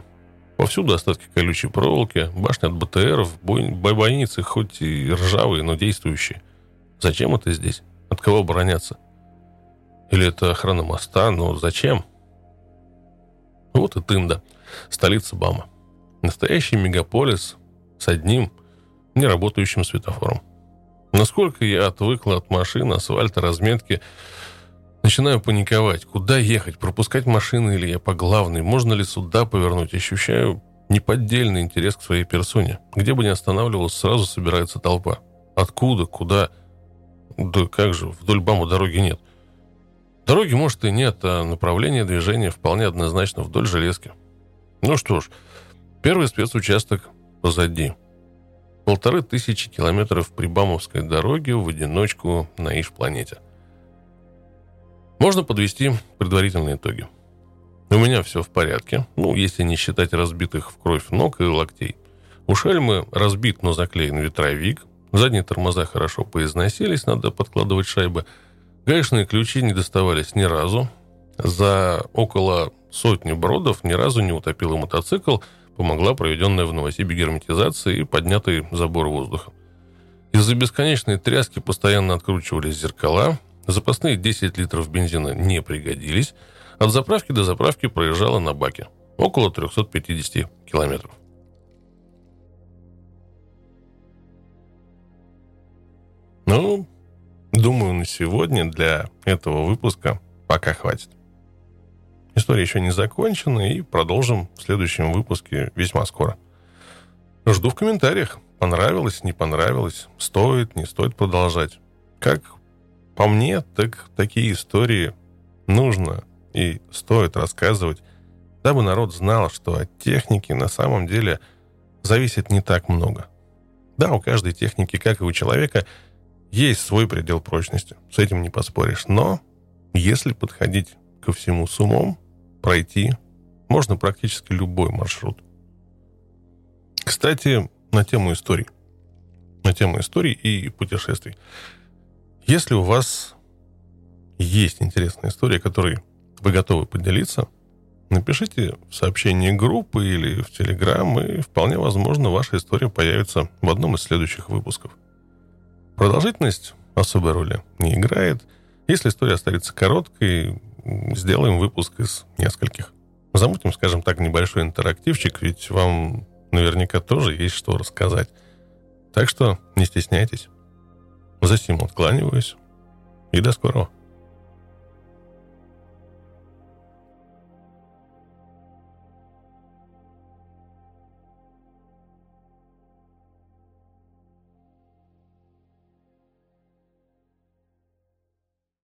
Повсюду остатки колючей проволоки, башни от БТРов, бойницы, хоть и ржавые, но действующие. Зачем это здесь? От кого обороняться? Или это охрана моста, но зачем? Вот и Тында, столица Бама. Настоящий мегаполис с одним неработающим светофором. Насколько я отвыкла от машин, асфальта, разметки, начинаю паниковать. Куда ехать? Пропускать машины или я по главной? Можно ли сюда повернуть? Ощущаю неподдельный интерес к своей персоне. Где бы ни останавливался, сразу собирается толпа. Откуда? Куда? Да как же, вдоль Бама дороги нет. Дороги, может, и нет, а направление движения вполне однозначно вдоль железки. Ну что ж, первый спецучасток позади. 1500 километров Прибамовской дороги в одиночку на Иж-планете. Можно подвести предварительные итоги. У меня все в порядке, если не считать разбитых в кровь ног и локтей. У шельмы разбит, но заклеен ветровик. Задние тормоза хорошо поизносились, надо подкладывать шайбы. Гаечные ключи не доставались ни разу. За около сотни бродов ни разу не утопила мотоцикл, помогла проведенная в Новосибе герметизация и поднятый забор воздуха. Из-за бесконечной тряски постоянно откручивались зеркала, запасные 10 литров бензина не пригодились, от заправки до заправки проезжала на баке около 350 километров. Думаю, на сегодня для этого выпуска пока хватит. История еще не закончена, и продолжим в следующем выпуске весьма скоро. Жду в комментариях, понравилось, не понравилось, стоит, не стоит продолжать. Как по мне, так такие истории нужно и стоит рассказывать, дабы народ знал, что от техники на самом деле зависит не так много. Да, у каждой техники, как и у человека, есть свой предел прочности, с этим не поспоришь, но если подходить ко всему с умом, пройти можно практически любой маршрут. Кстати, на тему истории и путешествий. Если у вас есть интересная история, которой вы готовы поделиться, напишите в сообщении группы или в Телеграм, и вполне возможно, ваша история появится в одном из следующих выпусков. Продолжительность особой роли не играет. Если история останется короткой, сделаем выпуск из нескольких. Замутим, скажем так, небольшой интерактивчик, ведь вам наверняка тоже есть что рассказать. Так что не стесняйтесь. За сим откланиваюсь. И до скорого.